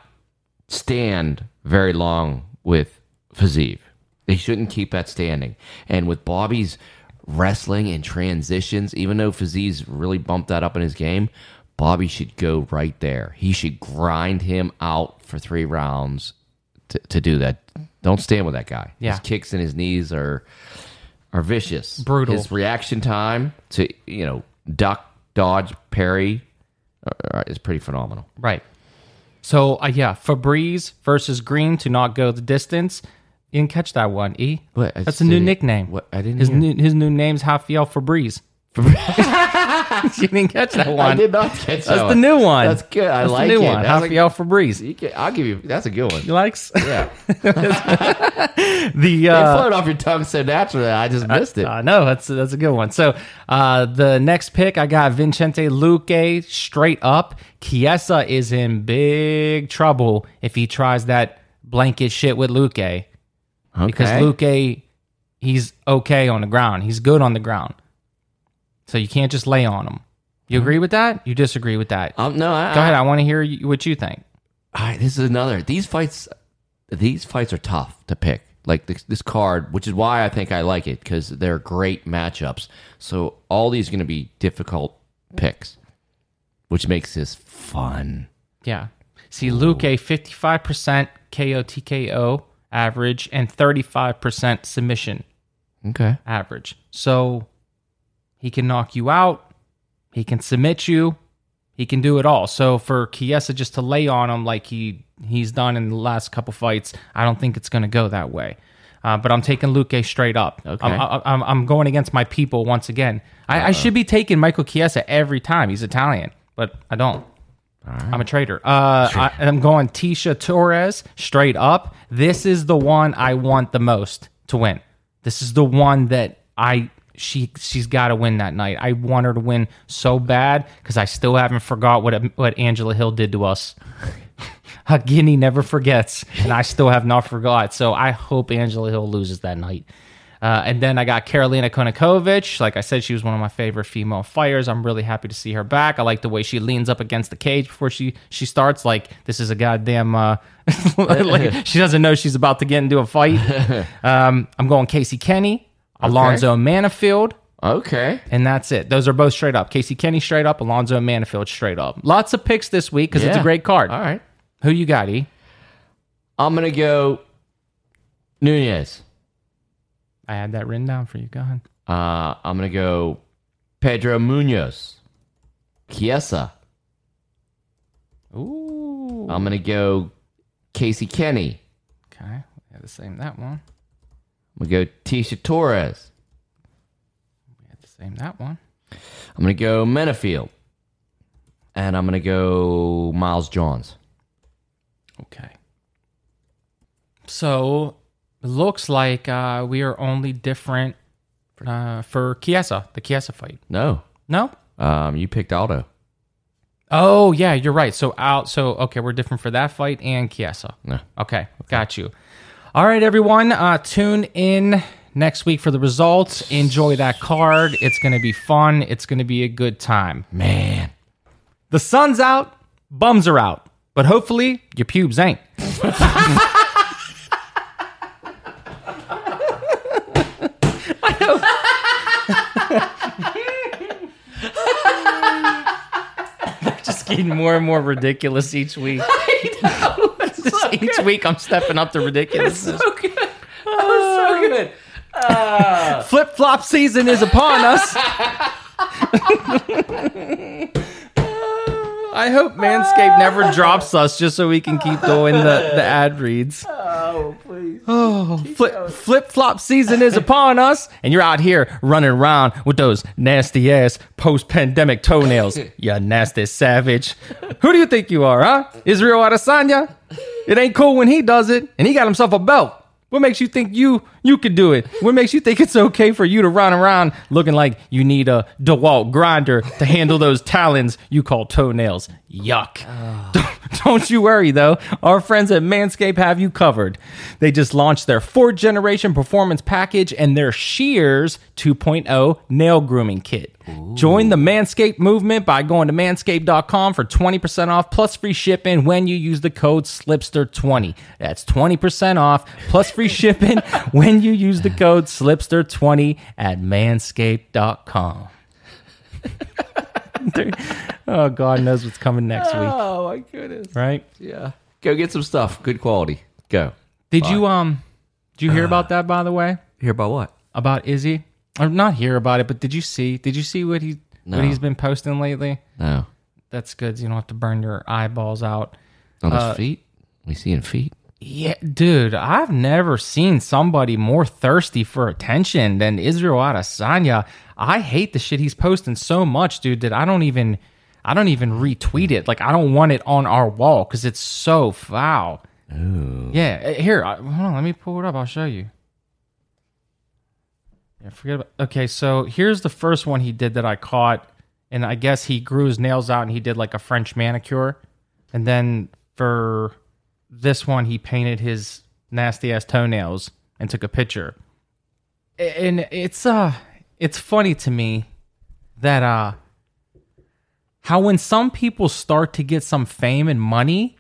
stand very long with Fiziev. They shouldn't keep that standing. And with Bobby's wrestling and transitions, even though Fiziev's really bumped that up in his game, Bobby should go right there. He should grind him out for three rounds to, to do that. Don't stand with that guy. Yeah. His kicks and his knees are... are vicious. Brutal. His reaction time to, you know, duck, dodge, parry uh, is pretty phenomenal. Right. So, uh, yeah, Fabriz versus Green to not go the distance. You didn't catch that one, E. What? That's a new nickname. What? I didn't his hear. New, his new name's Rafael Fabriz. Fabriz. You didn't catch that one. I did not catch that That's one. The new one. That's good. I that's like the new it. One. Rafael Fabriz. Can, I'll give you. That's a good one. You likes? Yeah. the uh, it floated off your tongue so naturally. I just missed I, it. I uh, know. That's that's a good one. So uh, the next pick, I got Vicente Luque straight up. Chiesa is in big trouble if he tries that blanket shit with Luque. Okay. Because Luque, he's okay on the ground. He's good on the ground. So you can't just lay on them. You agree with that? You disagree with that? Um, no. I, Go ahead. I, I want to hear you, what you think. All right. This is another. These fights, these fights are tough to pick. Like this, this card, which is why I think I like it, because they're great matchups. So all these are going to be difficult picks, which makes this fun. Yeah. See, Luque, fifty-five percent K O T K O average and thirty-five percent submission. Okay. Average. So. He can knock you out. He can submit you. He can do it all. So for Chiesa just to lay on him like he, he's done in the last couple fights, I don't think it's going to go that way. Uh, but I'm taking Luque straight up. Okay. I'm, I'm, I'm going against my people once again. I, I should be taking Michael Chiesa every time. He's Italian, but I don't. All right. I'm a traitor. Uh, I, I'm going Tecia Torres straight up. This is the one I want the most to win. This is the one that I... She she's got to win that night. I want her to win so bad because I still haven't forgot what what Angela Hill did to us. A guinea never forgets, and I still have not forgot. So I hope Angela Hill loses that night. Uh, and then I got Karolina Kowalkiewicz. Like I said, she was one of my favorite female fighters. I'm really happy to see her back. I like the way she leans up against the cage before she, she starts. Like, this is a goddamn... Uh, like, she doesn't know she's about to get into a fight. Um, I'm going Casey Kenney. Okay. Alonzo Menifield. Okay. And that's it. Those are both straight up. Casey Kenney straight up. Alonzo Menifield straight up. Lots of picks this week because yeah. It's a great card. All right. Who you got, E? I'm going to go Nunes. I had that written down for you. Go ahead. Uh, I'm going to go Pedro Munoz. Chiesa. Ooh. I'm going to go Casey Kenney. Okay. We had the same that one. We go Tecia Torres. We had to same that one. I'm going to go Menifield. And I'm going to go Miles Johns. Okay. So, it looks like uh, we are only different uh, for Chiesa, the Chiesa fight. No. No? Um, you picked Aldo. Oh, yeah, you're right. So, out. So okay, we're different for that fight and Chiesa. No. Okay, okay. Got you. All right, everyone, uh, tune in next week for the results. Enjoy that card. It's going to be fun. It's going to be a good time. Man. The sun's out, bums are out, but hopefully your pubes ain't. They're just getting more and more ridiculous each week. I know. So each good. Week I'm stepping up to ridiculousness. It's so good. That was so good. Uh. Flip-flop season is upon us. I hope Manscaped never drops us just so we can keep doing the, the ad reads. Oh, please. Oh, flip, flip-flop season is upon us, and you're out here running around with those nasty-ass post-pandemic toenails. You nasty savage. Who do you think you are, huh? Israel Adesanya? It ain't cool when he does it, and he got himself a belt. What makes you think you you could do it? What makes you think it's okay for you to run around looking like you need a DeWalt grinder to handle those talons you call toenails? Yuck. Oh. Don't, don't you worry, though. Our friends at Manscaped have you covered. They just launched their fourth-generation performance package and their Shears two point oh nail grooming kit. Ooh. Join the Manscaped movement by going to manscaped dot com for twenty percent off plus free shipping when you use the code Slipster twenty. That's twenty percent off plus free shipping when you use the code Slipster twenty at manscaped dot com. Oh, God knows what's coming next week. Oh, my goodness. Right? Yeah. Go get some stuff. Good quality. Go. Did Bye. you um? Did you hear uh, about that, by the way? Hear about what? About Izzy. I'm not hear about it, but did you see? Did you see what he no. what he's been posting lately? No. That's good. You don't have to burn your eyeballs out. On his uh, feet? We seeing feet? Yeah, dude. I've never seen somebody more thirsty for attention than Israel Adesanya. I hate the shit he's posting so much, dude, that I don't even I don't even retweet it. Like I don't want it on our wall because it's so foul. Ooh. Yeah. Here, hold on. Let me pull it up. I'll show you. I forget about, okay, so here's the first one he did that I caught, and I guess he grew his nails out and he did like a French manicure, and then for this one he painted his nasty ass toenails and took a picture. And it's uh, it's funny to me that uh, how when some people start to get some fame and money,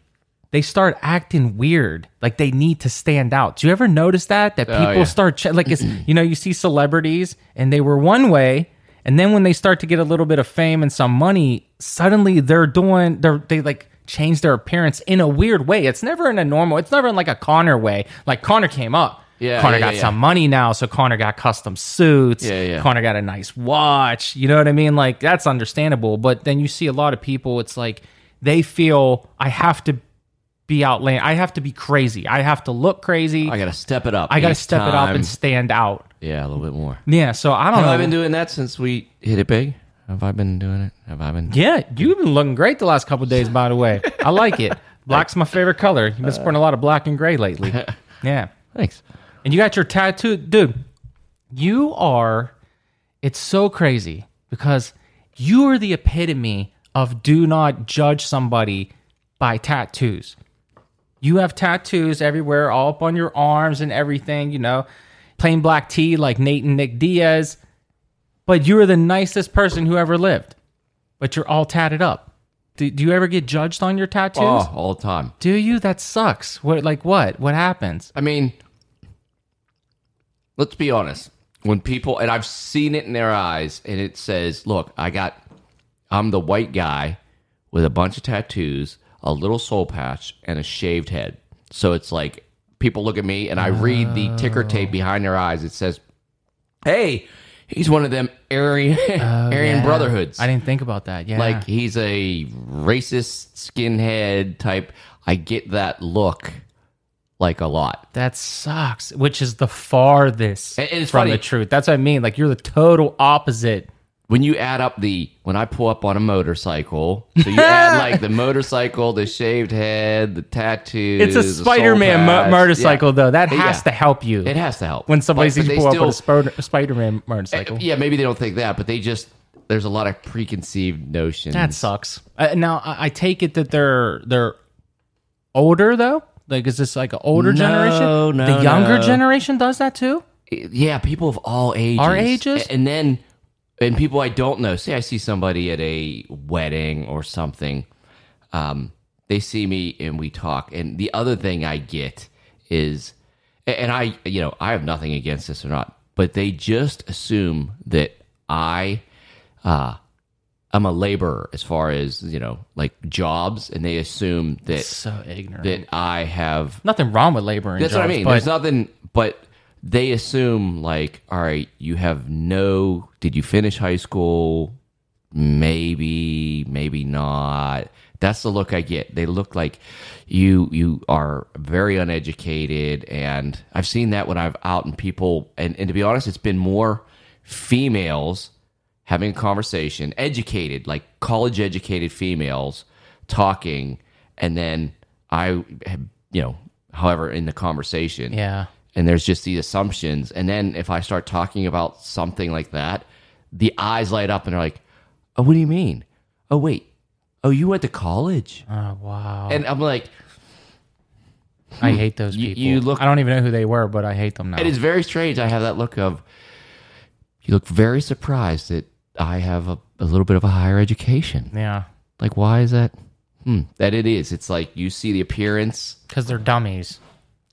they start acting weird, like they need to stand out. Do you ever notice that? That people oh, yeah. start, ch- like, it's, you know, you see celebrities and they were one way, and then when they start to get a little bit of fame and some money, suddenly they're doing, they're, they like change their appearance in a weird way. It's never in a normal, it's never in like a Conor way. Like Conor came up. Yeah, Conor yeah, got yeah. some money now, so Conor got custom suits. Yeah, yeah. Conor got a nice watch. You know what I mean? Like, that's understandable. But then you see a lot of people, it's like, they feel, I have to be outland. I have to be crazy. I have to look crazy. I gotta step it up. I gotta step time. it up and stand out. Yeah, a little bit more. Yeah. So I don't have know. I've been doing that since we hit it big. Have I been doing it? Have I been? Yeah, you've been looking great the last couple of days. By the way, I like it. Black's my favorite color. You've been sporting a lot of black and gray lately. Yeah. Thanks. And you got your tattoo, dude. You are. It's so crazy because you are the epitome of do not judge somebody by tattoos. You have tattoos everywhere, all up on your arms and everything, you know, plain black tee like Nate and Nick Diaz. But you are the nicest person who ever lived. But you're all tatted up. Do, do you ever get judged on your tattoos? Oh, all the time. Do you? That sucks. What? Like what? What happens? I mean, let's be honest. When people, and I've seen it in their eyes, and it says, look, I got, I'm the white guy with a bunch of tattoos, a little soul patch, and a shaved head. So it's like, people look at me, and I read the ticker tape behind their eyes. It says, hey, he's one of them Aryan, oh, Aryan yeah. Brotherhoods. I didn't think about that, yeah. Like, he's a racist skinhead type. I get that look, like, a lot. That sucks, which is the farthest and, and it's from funny. the truth. That's what I mean. Like, you're the total opposite. When you add up the, when I pull up on a motorcycle, so you add like the motorcycle, the shaved head, the tattoos. It's a Spider-Man mo- motorcycle, yeah. though. That has yeah. to help you. It has to help. When somebody but, sees but you pull still, up on a Sp- Spider-Man motorcycle. Yeah, maybe they don't think that, but they just, there's a lot of preconceived notions. That sucks. Uh, now, I, I take it that they're they're older, though? Like, is this like an older no, generation? No, no, The younger no. generation does that, too? Yeah, people of all ages. Our ages? And then... And people I don't know, say I see somebody at a wedding or something, um, they see me and we talk. And the other thing I get is, and I, you know, I have nothing against this or not, but they just assume that I, uh, I'm a laborer as far as, you know, like jobs, and they assume that that's so ignorant that I have nothing wrong with laboring. That's jobs, what I mean. But, there's nothing, but. They assume, like, all right, you have no... Did you finish high school? Maybe, maybe not. That's the look I get. They look like you you are very uneducated, and I've seen that when I've out in people... And, and to be honest, it's been more females having a conversation, educated, like college-educated females talking, and then I, you know, however, in the conversation... Yeah. and there's just the assumptions. And then if I start talking about something like that, the eyes light up and they're like, oh, what do you mean? Oh, wait. Oh, you went to college? Oh, wow. And I'm like... Hmm, I hate those people. You, you look, I don't even know who they were, but I hate them now. And it's very strange. I have that look of... You look very surprised that I have a, a little bit of a higher education. Yeah. Like, why is that? Hmm. That it is. It's like you see the appearance. Because they're dummies.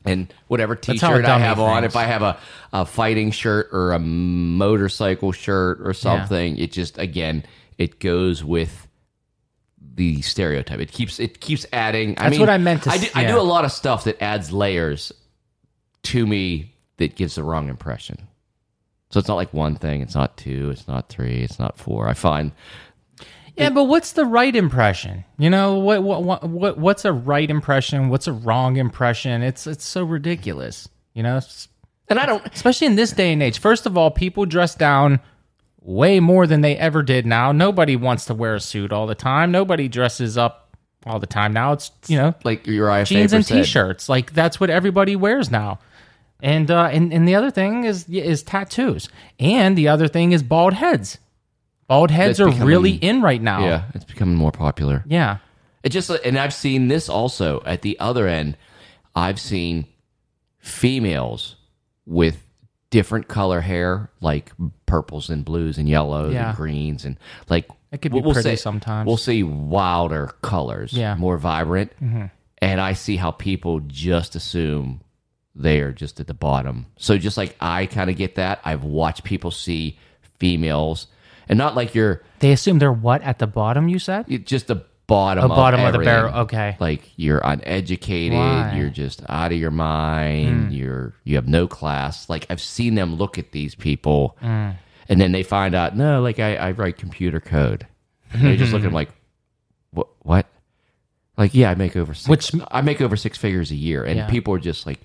And whatever T-shirt I have things. on, if I have a, a fighting shirt or a motorcycle shirt or something, yeah. it just, again, it goes with the stereotype. It keeps it keeps adding. I That's mean, what I meant to say. I do, yeah. I do a lot of stuff that adds layers to me that gives the wrong impression. So it's not like one thing. It's not two. It's not three. It's not four. I find... Yeah, but what's the right impression? You know, what what what what's a right impression? What's a wrong impression? It's it's so ridiculous, you know? And I don't... Especially in this day and age. First of all, people dress down way more than they ever did now. Nobody wants to wear a suit all the time. Nobody dresses up all the time now. It's, you know... Like your I F A jeans and percent. T-shirts. Like, that's what everybody wears now. And, uh, and and the other thing is is tattoos. And the other thing is bald heads. Bald heads are becoming, really in right now. Yeah, it's becoming more popular. Yeah. It just and I've seen this also at the other end. I've seen females with different color hair, like purples and blues and yellows yeah. and greens and like it could be we'll pretty say, sometimes. We'll see wilder colors, yeah. more vibrant. Mm-hmm. And I see how people just assume they are just at the bottom. So just like I kind of get that, I've watched people see females. And not like you're... They assume they're what? At the bottom, you said? Just the bottom the of bottom everything. Of the barrel, okay. Like, you're uneducated, Why? You're just out of your mind, mm. you're, you have no class. Like, I've seen them look at these people, mm. and then they find out, no, like, I, I write computer code. And they just look at them like, what? What? Like, yeah, I make over six... Which, I make over six figures a year, and yeah. people are just like,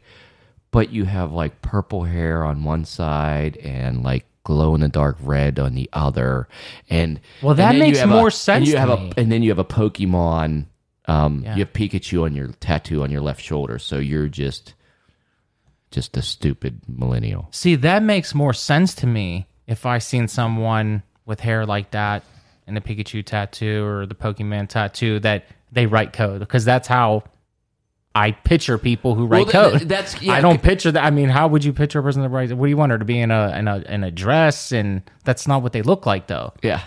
but you have, like, purple hair on one side, and, like, glow in the dark red on the other, and well, that and makes more a, sense. And you have to a, me. And then you have a Pokemon. Um, yeah. You have Pikachu on your tattoo on your left shoulder, so you're just, just a stupid millennial. See, that makes more sense to me if I seen someone with hair like that and the Pikachu tattoo or the Pokemon tattoo that they write code because that's how. I picture people who write well, code. That's, yeah, I don't picture that. I mean, how would you picture a person that writes? What do you want her to be in a in a in a dress? And that's not what they look like, though. Yeah,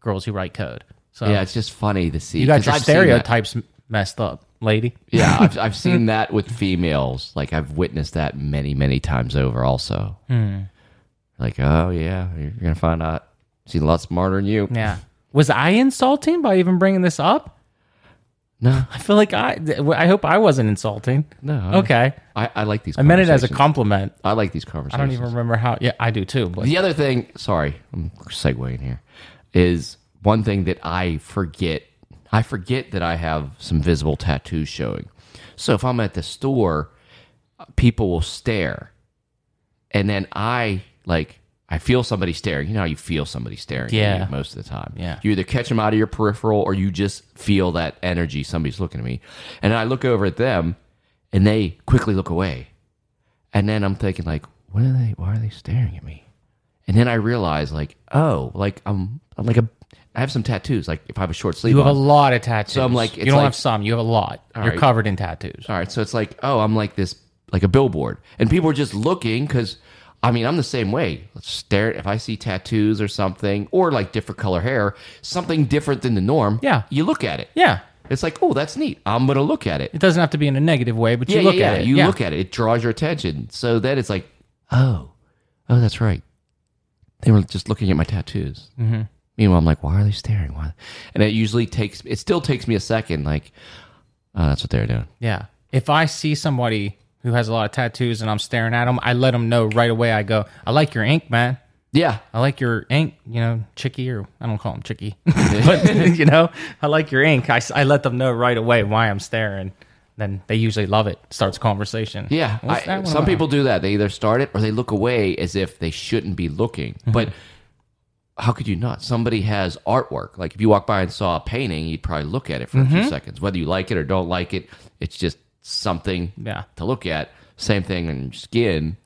girls who write code. So yeah, it's just funny to see. You got your I've stereotypes messed up, lady. Yeah, I've I've seen that with females. Like I've witnessed that many many times over. Also, mm. like oh yeah, you're gonna find out she's a lot smarter than you. Yeah. Was I insulting by even bringing this up? No, I feel like I. I hope I wasn't insulting. No. I, okay. I, I like these. I meant it as a compliment. I like these conversations. I don't even remember how. Yeah, I do too. But. The other thing, sorry, I'm segueing here, is one thing that I forget. I forget that I have some visible tattoos showing. So if I'm at the store, people will stare, and then I like. I feel somebody staring. You know how you feel somebody staring yeah. at you most of the time. Yeah. You either catch them out of your peripheral or you just feel that energy. Somebody's looking at me. And I look over at them and they quickly look away. And then I'm thinking like, what are they, why are they staring at me? And then I realize like, oh, like I'm, I'm like a, I have some tattoos. Like if I have a short sleeve. You have on, a lot of tattoos. So I'm like, it's you don't like, have some, you have a lot. You're right. covered in tattoos. All right. So it's like, oh, I'm like this, like a billboard. And people are just looking because I mean, I'm the same way. Let's stare. If I see tattoos or something, or like different color hair, something different than the norm, yeah. you look at it. Yeah. It's like, oh, that's neat. I'm going to look at it. It doesn't have to be in a negative way, but yeah, you look yeah, at yeah. it. You yeah. look at it. It draws your attention. So then it's like, oh, oh, that's right. They were just looking at my tattoos. Mm-hmm. Meanwhile, I'm like, why are they staring? Why? And it usually takes, it still takes me a second. Like, oh, that's what they're doing. Yeah. If I see somebody who has a lot of tattoos, and I'm staring at them, I let them know right away. I go, I like your ink, man. Yeah. I like your ink, you know, Chicky, or I don't call him Chicky. But, you know, I like your ink. I, I let them know right away why I'm staring. Then they usually love it. Starts conversation. Yeah. I, some people do that. They either start it or they look away as if they shouldn't be looking. But how could you not? Somebody has artwork. Like if you walk by and saw a painting, you'd probably look at it for mm-hmm. a few seconds. Whether you like it or don't like it, it's just something yeah. to look at. Same thing in skin.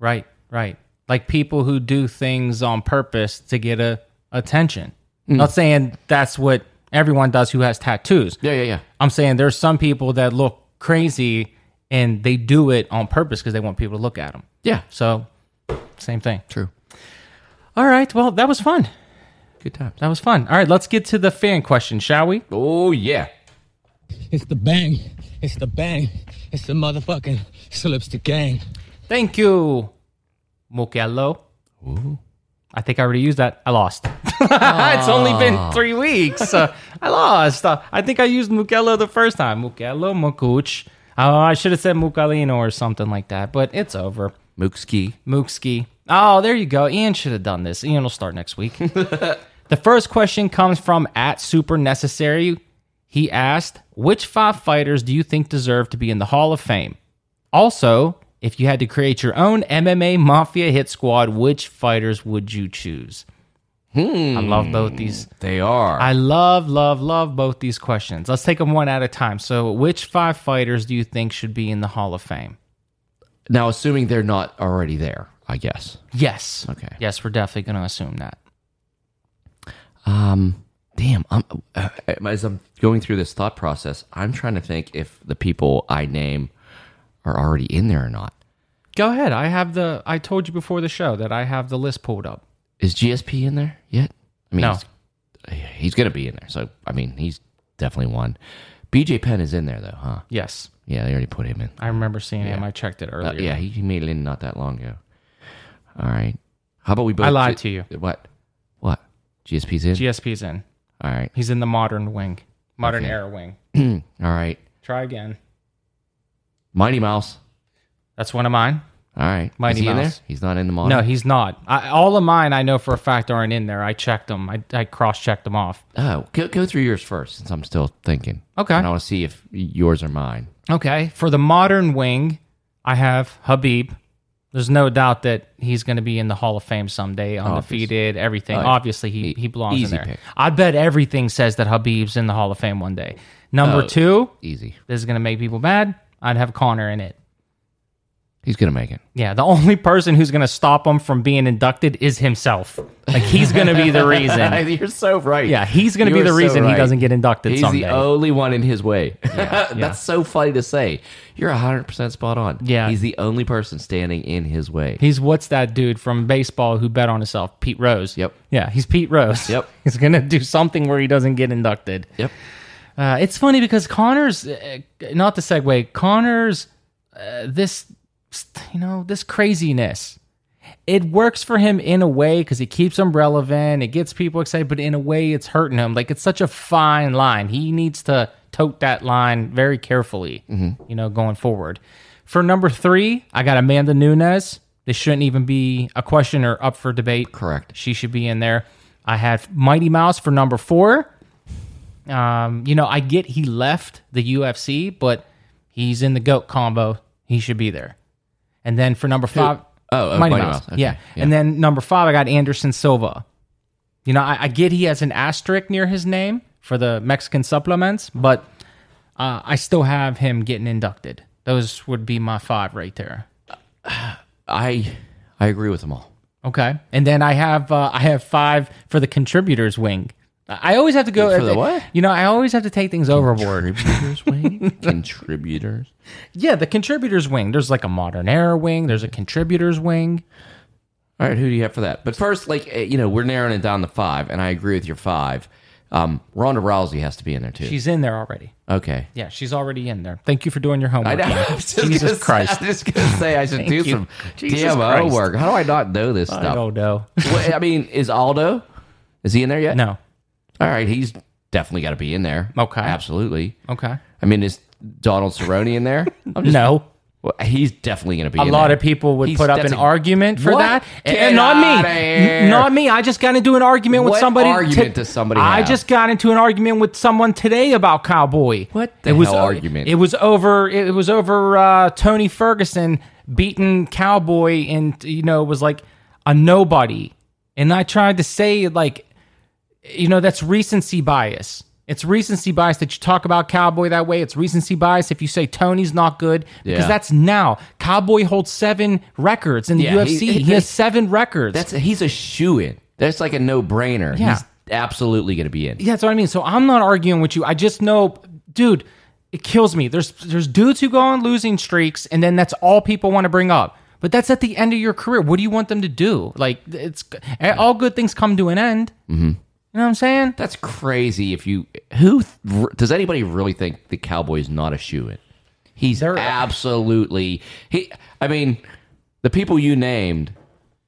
Right, right. Like people who do things on purpose to get a attention. Mm. Not saying that's what everyone does who has tattoos. Yeah, yeah, yeah. I'm saying there's some people that look crazy and they do it on purpose because they want people to look at them. Yeah. So, same thing. True. All right. Well, that was fun. Good time. That was fun. All right. Let's get to the fan question, shall we? Oh, yeah. It's the bang. It's the bang. It's the motherfucking Slips the Gang. Thank you, Mokelo. Ooh. I think I already used that. I lost. It's only been three weeks. Uh, I lost. Uh, I think I used Mokelo the first time. Mokelo, Mokuch. Oh, I should have said Mukalino or something like that, but it's over. Mookski. Mookski. Oh, there you go. Ian should have done this. Ian will start next week. The first question comes from at Super Necessary. He asked, which five fighters do you think deserve to be in the Hall of Fame? Also, if you had to create your own M M A Mafia hit squad, which fighters would you choose? Hmm. I love both these. They are. I love, love, love both these questions. Let's take them one at a time. So, which five fighters do you think should be in the Hall of Fame? Now, assuming they're not already there, I guess. Yes. Okay. Yes, we're definitely going to assume that. Um, damn. I'm, uh, as I'm going through this thought process, I'm trying to think if the people I name are already in there or not. Go ahead. I have the. I told you before the show that I have the list pulled up. Is G S P in there yet? I mean, no. He's, he's going to be in there. So, I mean, he's definitely one. B J Penn is in there, though, huh? Yes. Yeah, they already put him in. I remember seeing yeah. him. I checked it earlier. Uh, yeah, he, he made it in not that long ago. All right. How about we both... I lied G- to you. What? What? G S P's in? G S P's in. All right. He's in the modern wing. Modern okay. era wing. All right. Try again. Mighty Mouse. That's one of mine. All right. Mighty Is he Mouse. In there? He's not in the model? No, he's not. I, all of mine, I know for a fact, aren't in there. I checked them. I, I cross-checked them off. Oh, go, go through yours first, since I'm still thinking. Okay. And I want to see if yours are mine. Okay. For the modern wing, I have Habib. There's no doubt that he's going to be in the Hall of Fame someday, undefeated, Obviously. everything. Oh, yeah. Obviously, he, he belongs easy in there. Pick. I bet everything says that Habib's in the Hall of Fame one day. Number oh, two. Easy. This is going to make people mad. I'd have Conor in it. He's going to make it. Yeah, the only person who's going to stop him from being inducted is himself. Like, he's going to be the reason. You're so right. Yeah, he's going to be the reason so right. he doesn't get inducted he's someday. He's the only one in his way. Yeah, yeah. That's so funny to say. You're one hundred percent spot on. Yeah. He's the only person standing in his way. He's what's that dude from baseball who bet on himself? Pete Rose. Yep. Yeah, he's Pete Rose. Yep. He's going to do something where he doesn't get inducted. Yep. Uh, it's funny because Conor's, uh, not to segue, Conor's uh, this... you know, this craziness. It works for him in a way because it keeps him relevant. It gets people excited, but in a way it's hurting him. Like, it's such a fine line. He needs to tote that line very carefully, mm-hmm. you know, going forward. For number three, I got Amanda Nunes. This shouldn't even be a question or up for debate. Correct. She should be in there. I had Mighty Mouse for number four. Um, you know, I get he left the U F C, but he's in the GOAT combo. He should be there. And then for number five, oh, oh, Mighty Mighty Mouse. Mouse. Okay. Yeah. yeah. And then number five, I got Anderson Silva. You know, I, I get he has an asterisk near his name for the Mexican supplements, but uh, I still have him getting inducted. Those would be my five right there. I I agree with them all. Okay. And then I have uh, I have five for the contributors wing. I always have to go... For the what? You know, I always have to take things overboard. Contributors wing? Contributors? Yeah, the contributors wing. There's like a modern era wing. There's a contributors wing. All right, who do you have for that? But first, like, you know, we're narrowing it down to five, and I agree with your five. Um, Ronda Rousey has to be in there, too. She's in there already. Okay. Yeah, she's already in there. Thank you for doing your homework. I know. I Jesus gonna, Christ. I'm just going to say I should do you. some Jesus damn Christ. homework. How do I not know this stuff? I don't know. Well, I mean, is Aldo? Is he in there yet? No. All right, he's definitely got to be in there. Okay. Absolutely. Okay. I mean, is Donald Cerrone in there? I'm just, no. Well, he's definitely going to be a in there. A lot of people would he's put up an argument for what? that. Get and not me. N- not me. I just got into an argument what with somebody. What argument t- does somebody have? I just got into an argument with someone today about Cowboy. What the it hell was, argument? It was over, it was over uh, Tony Ferguson beating Cowboy, and, you know, it was like a nobody. And I tried to say, like, you know, that's recency bias. It's recency bias that you talk about Cowboy that way. It's recency bias if you say Tony's not good, because yeah. that's now. Cowboy holds seven records in the yeah, U F C. He, he, he has seven records. That's He's a shoo-in. That's like a no-brainer. Yeah. He's absolutely going to be in. Yeah, that's what I mean. So I'm not arguing with you. I just know, dude, it kills me. There's, there's dudes who go on losing streaks, and then that's all people want to bring up. But that's at the end of your career. What do you want them to do? Like, it's all good things come to an end. Mm-hmm. You know what I'm saying? That's crazy. If you who does anybody really think the Cowboy's not a shoo-in? He's They're, absolutely he. I mean, the people you named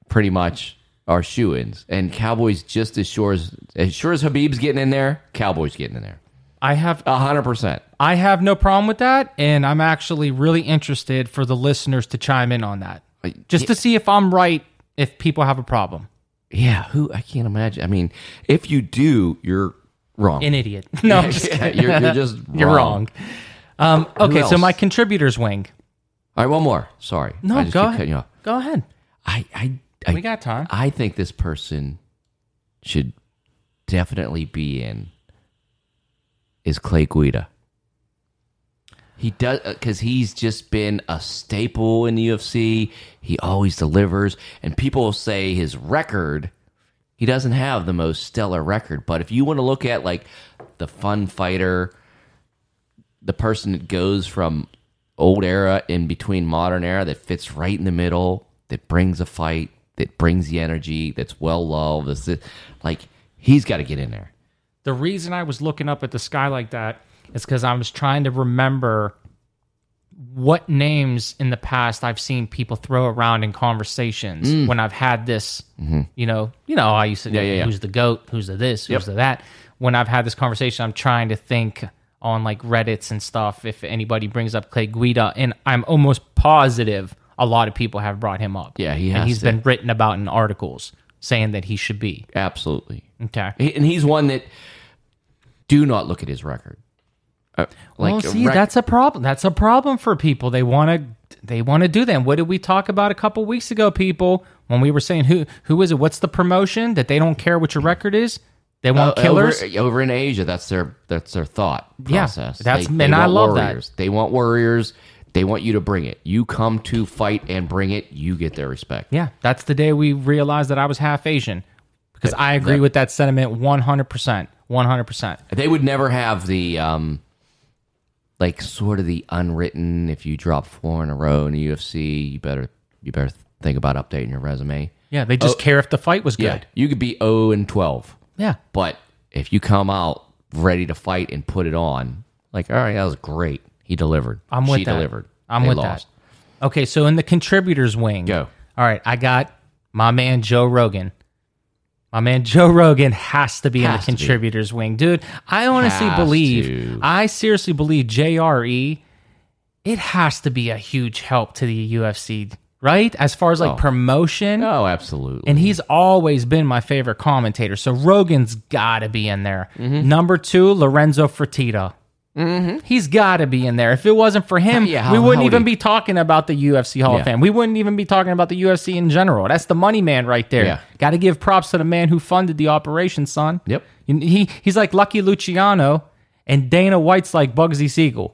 pretty much are shoo-ins, and Cowboy's just as sure as as sure as Habib's getting in there. Cowboy's getting in there. I have a hundred percent. I have no problem with that, and I'm actually really interested for the listeners to chime in on that, just yeah. to see if I'm right. If people have a problem. Yeah, who I can't imagine. I mean, if you do, you're wrong. An idiot. No, I'm just yeah, you're, you're just wrong. You're wrong. Um, okay, so my contributors wing. All right, one more. Sorry. No, I just go keep ahead. Cutting you off. Go ahead. I, I, I, we got time. I think this person should definitely be in. Is Clay Guida? He does because he's just been a staple in the U F C. He always delivers, and people say his record. He doesn't have the most stellar record, but if you want to look at like the fun fighter, the person that goes from old era in between modern era that fits right in the middle, that brings a fight, that brings the energy, that's well loved, that's it, like he's got to get in there. The reason I was looking up at the sky like that. It's because I was trying to remember what names in the past I've seen people throw around in conversations mm. when I've had this, mm-hmm. you know, you know, I used to yeah, know yeah, who's yeah. the GOAT, who's the this, who's yep. the that. When I've had this conversation, I'm trying to think on like Reddits and stuff if anybody brings up Clay Guida, and I'm almost positive a lot of people have brought him up. Yeah, he has. And he's to. been written about in articles saying that he should be. Absolutely. Okay. And he's one that do not look at his record. Uh, like well, see, rec- that's a problem. That's a problem for people. They want to. They want to do that. And what did we talk about a couple weeks ago, people? When we were saying who who is it? What's the promotion that they don't care what your record is? They want uh, killers over, over in Asia. That's their that's their thought process. Yeah, that's they, and they I love warriors. that. They want warriors. They want you to bring it. You come to fight and bring it. You get their respect. Yeah, that's the day we realized that I was half Asian because I agree that, with that sentiment one hundred percent, one hundred percent. They would never have the. Um, Like sort of the unwritten, if you drop four in a row in the U F C, you better you better think about updating your resume. Yeah, they just oh, care if the fight was good. Yeah, you could be zero and twelve. Yeah, but if you come out ready to fight and put it on, like all right, that was great. He delivered. I'm with she that. delivered. I'm they with lost. that. Okay, so in the contributors wing, go. All right, I got my man Joe Rogan. My man Joe Rogan has to be has in the contributors wing, dude. I honestly has believe, to. I seriously believe J R E, it has to be a huge help to the U F C, right? As far as like oh. promotion. Oh, absolutely. And he's always been my favorite commentator. So Rogan's got to be in there. Mm-hmm. Number two, Lorenzo Fertitta. Mm-hmm. He's got to be in there. If it wasn't for him, yeah, we wouldn't even be talking about the U F C Hall yeah. of Fame. We wouldn't even be talking about the U F C in general. That's the money man right there. Yeah. Got to give props to the man who funded the operation, son. Yep. He he's like Lucky Luciano, and Dana White's like Bugsy Siegel.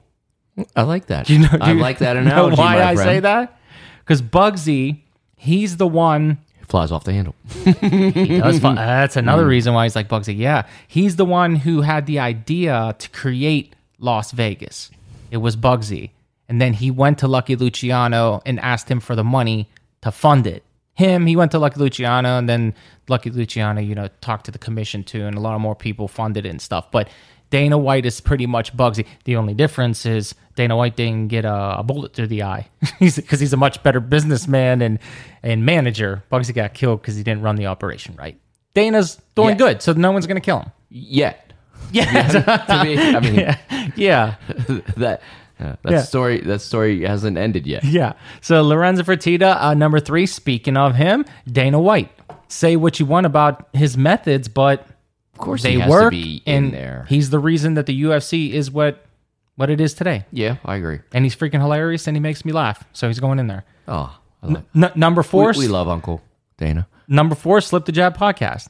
I like that. You know, I you like that analogy. Know why my I friend. say that? Because Bugsy, he's the one. Flies off the handle. he does fly. That's another mm. reason why he's like Bugsy. Yeah. He's the one who had the idea to create Las Vegas. It was Bugsy. And then he went to Lucky Luciano and asked him for the money to fund it. Him, he went to Lucky Luciano, and then Lucky Luciano, you know, talked to the commission too, and a lot of more people funded it and stuff. But Dana White is pretty much Bugsy. The only difference is Dana White didn't get a, a bullet through the eye because he's a much better businessman and, and manager. Bugsy got killed because he didn't run the operation right. Dana's doing yeah. good, so no one's going to kill him. Yet. Yeah, to me, I mean, yeah, yeah. that uh, that yeah. story that story hasn't ended yet. Yeah. So Lorenzo Fertitta, uh, number three. Speaking of him, Dana White. Say what you want about his methods, but of course they he has work to be in and there. He's the reason that the U F C is what what it is today. Yeah, I agree. And he's freaking hilarious, and he makes me laugh. So he's going in there. Oh, I like N- number four. We, we love Uncle Dana. Number four, Slip the Jab podcast.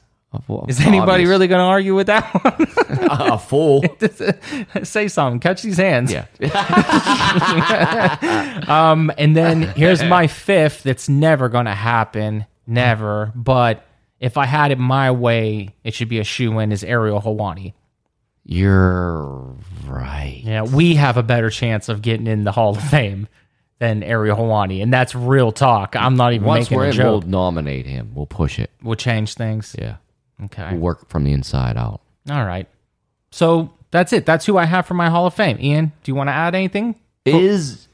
Is anybody obvious. really going to argue with that one? A fool. Say something. Catch these hands. Yeah. um, and then here's my fifth. That's never going to happen. Never. But if I had it my way, it should be a shoo-in, is Ariel Helwani. You're right. Yeah, we have a better chance of getting in the Hall of Fame than Ariel Helwani, and that's real talk. I'm not even Once making we're a in, joke. Once we'll nominate him. We'll push it. We'll change things. Yeah. Okay. We'll work from the inside out. All right. So that's it. That's who I have for my Hall of Fame. Ian, do you want to add anything? Is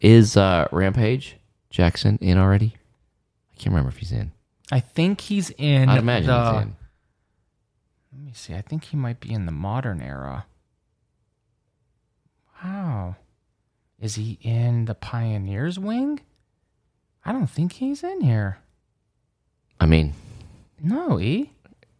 is uh, Rampage Jackson in already? I can't remember if he's in. I think he's in. I'd imagine the, he's in. Let me see. I think he might be in the modern era. Wow. Is he in the Pioneers wing? I don't think he's in here. I mean... No, E.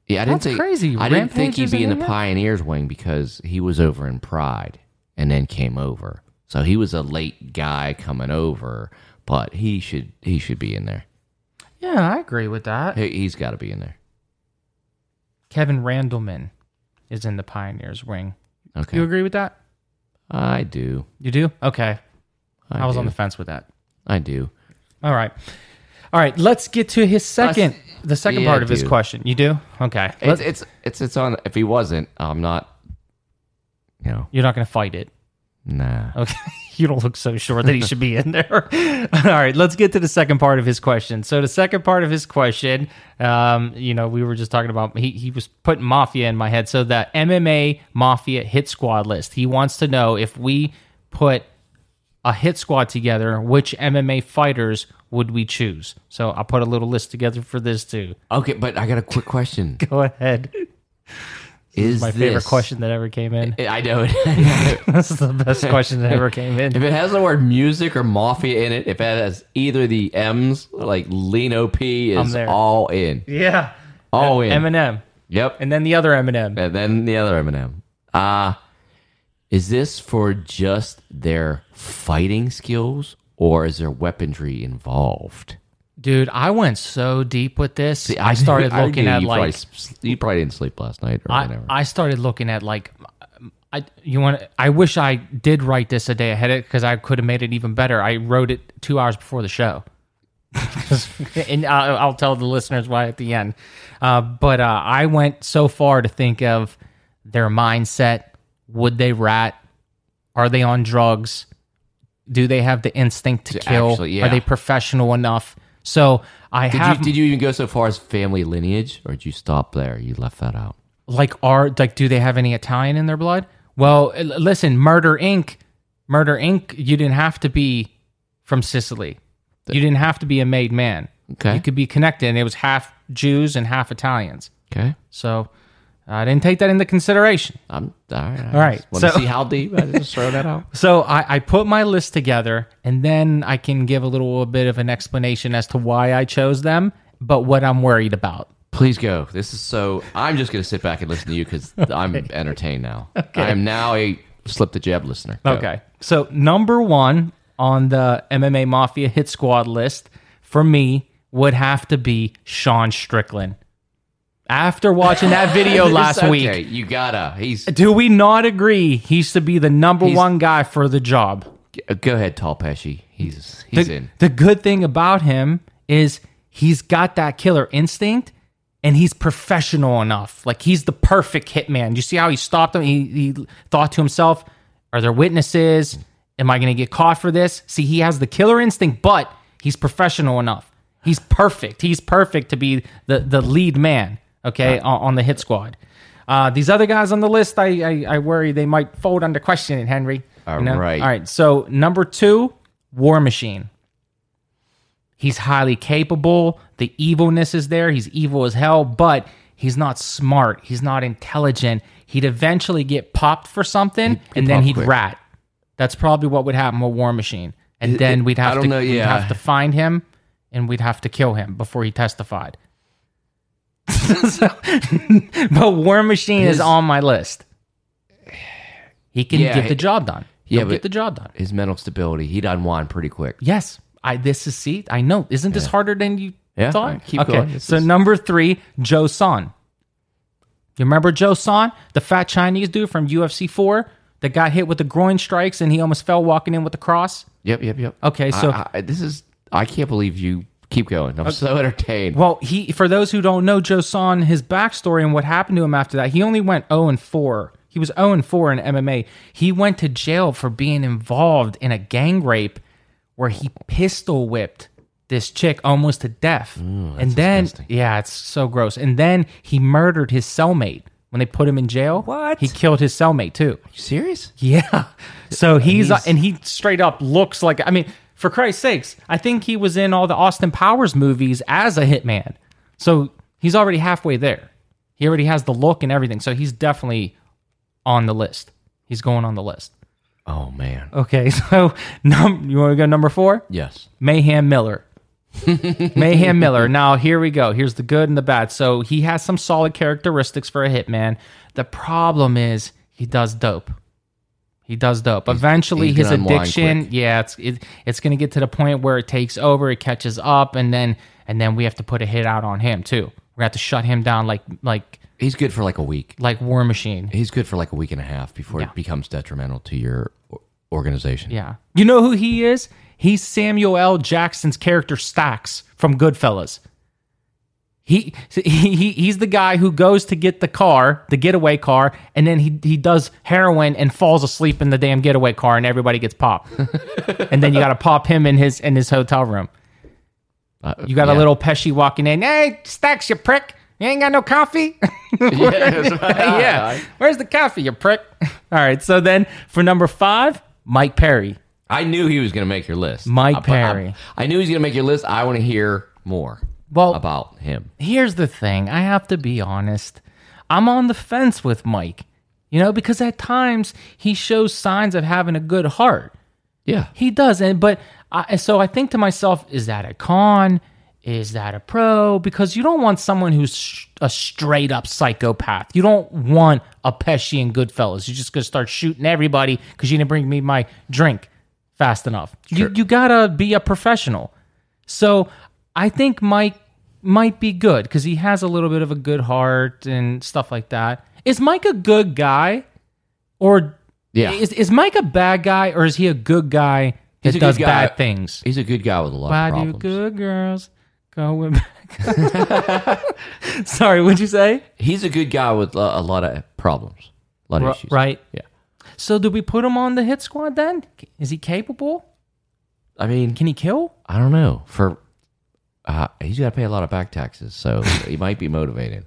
Yeah, I That's didn't say, crazy. I didn't Rampage think he'd be in the yet? Pioneers wing because he was over in Pride and then came over. So he was a late guy coming over, but he should he should be in there. Yeah, I agree with that. He, he's got to be in there. Kevin Randleman is in the Pioneers wing. Okay, you agree with that? I do. You do? Okay. I, I was do. on the fence with that. I do. All right. All right, let's get to his second, the second yeah, part of dude. his question. You do? Okay. It's, it's it's it's on. If he wasn't, I'm not. You know, you're not going to fight it. Nah. Okay. You don't look so sure that he should be in there. All right, let's get to the second part of his question. So the second part of his question, um, you know, we were just talking about. He he was putting Mafia in my head. So the M M A Mafia Hit Squad list. He wants to know if we put a Hit Squad together, which M M A fighters would we choose? So I put a little list together for this too. Okay, but I got a quick question. Go ahead. This is, is my this, favorite question that ever came in. I know it. This is the best question that ever came in. If it has the word music or mafia in it, if it has either the M's, like Lino P is all in. Yeah. All in. Eminem. Yep. And then the other Eminem. And then the other Eminem. Uh, is this for just their fighting skills? Or is there weaponry involved? Dude, I went so deep with this. See, I, I started knew, looking I at you like... Probably, you probably didn't sleep last night or I, whatever. I started looking at like... I you want? I wish I did write this a day ahead of it because I could have made it even better. I wrote it two hours before the show. And I'll, I'll tell the listeners why at the end. Uh, but uh, I went so far to think of their mindset. Would they rat? Are they on drugs? Do they have the instinct to, to kill? Actually, yeah. Are they professional enough? So I did have. You, did you even go so far as family lineage, or did you stop there? You left that out. Like, are like, do they have any Italian in their blood? Well, listen, Murder Incorporated. Murder Incorporated. You didn't have to be from Sicily. You didn't have to be a made man. Okay, you could be connected, and it was half Jews and half Italians. Okay, so. I didn't take that into consideration. I'm all right. I all right. Want so, to see how deep I just throw that out. So I, I put my list together, and then I can give a little bit of an explanation as to why I chose them, but what I'm worried about. Please go. This is so. I'm just going to sit back and listen to you because okay. I'm entertained now. Okay. I am now a Slip the Jab listener. Go. Okay. So number one on the M M A Mafia Hit Squad list for me would have to be Sean Strickland. After watching that video last okay. week, you gotta. He's. Do we not agree? He's to be the number one guy for the job. Go ahead, Tal Pesci. He's he's the, in. The good thing about him is he's got that killer instinct, and he's professional enough. Like he's the perfect hitman. You see how he stopped him? He, he thought to himself, "Are there witnesses? Am I going to get caught for this?" See, he has the killer instinct, but he's professional enough. He's perfect. He's perfect to be the the lead man. Okay, on the Hit Squad. Uh, these other guys on the list, I, I I worry they might fold under questioning, Henry. All you know? right. All right, so number two, War Machine. He's highly capable. The evilness is there. He's evil as hell, but he's not smart. He's not intelligent. He'd eventually get popped for something, he'd, he'd and then he'd quick. rat. That's probably what would happen with War Machine. And it, then it, we'd, have to, know, yeah. we'd have to find him, and we'd have to kill him before he testified. So, but War Machine his, is on my list. He can yeah, get the job done. He'll yeah, get the job done. His mental stability, he'd unwind pretty quick. Yes, I. This is see. I know. Isn't this yeah. harder than you Yeah. That's all right. Keep okay. going. So is... number three, Joe Son. You remember Joe Son, the fat Chinese dude from U F C four that got hit with the groin strikes and he almost fell walking in with the cross? Yep, yep, yep. Okay, so... I, I, this is... I can't believe you... Keep going. I'm okay. so entertained. Well, he for those who don't know Joe Son, his backstory and what happened to him after that, he only went oh and four. He was oh and four in M M A. He went to jail for being involved in a gang rape where he pistol whipped this chick almost to death. Ooh, and then, disgusting. Yeah, it's so gross. And then he murdered his cellmate when they put him in jail. What? He killed his cellmate too. Are you serious? Yeah. So he's, he's... and he straight up looks like, I mean, for Christ's sakes, I think he was in all the Austin Powers movies as a hitman. So he's already halfway there. He already has the look and everything. So he's definitely on the list. He's going on the list. Oh, man. Okay, so num- you want to go number four? Yes. Mayhem Miller. Mayhem Miller. Now, here we go. Here's the good and the bad. So he has some solid characteristics for a hitman. The problem is he does dope. He does dope. Eventually, his addiction, yeah, it's it, it's going to get to the point where it takes over, it catches up, and then and then we have to put a hit out on him too. We're going to have to shut him down like like he's good for like a week, like War Machine. He's good for like a week and a half before yeah. it becomes detrimental to your organization. Yeah, you know who he is? He's Samuel L. Jackson's character Stax from Goodfellas. He, he he's the guy who goes to get the car, the getaway car, and then he he does heroin and falls asleep in the damn getaway car, and everybody gets popped. And then you got to pop him in his in his hotel room. Uh, you got yeah. a little Pesci walking in. Hey, Stax, you prick! You ain't got no coffee. Where, yeah, right. yeah, where's the coffee, you prick? All right, so then for number five, Mike Perry. I knew he was going to make your list, Mike I, Perry. I, I knew he was going to make your list. I want to hear more. Well, about him. Here's the thing. I have to be honest. I'm on the fence with Mike, you know, because at times he shows signs of having a good heart. Yeah, he does. And but I, so I think to myself, is that a con? Is that a pro? Because you don't want someone who's a straight up psychopath. You don't want a Pesci and Goodfellas. You're just gonna start shooting everybody because you didn't bring me my drink fast enough. Sure. You you gotta be a professional. So I think Mike might be good because he has a little bit of a good heart and stuff like that. Is Mike a good guy, or yeah. is is Mike a bad guy, or is he a good guy that does guy. bad things? He's a good guy with a lot Why of problems. Why do good girls go back? Sorry, what'd you say? He's a good guy with a lot of problems, a lot of R- issues. Right? Yeah. So do we put him on the hit squad then? Is he capable? I mean, can he kill? I don't know. For Uh, he's got to pay a lot of back taxes, so he might be motivated.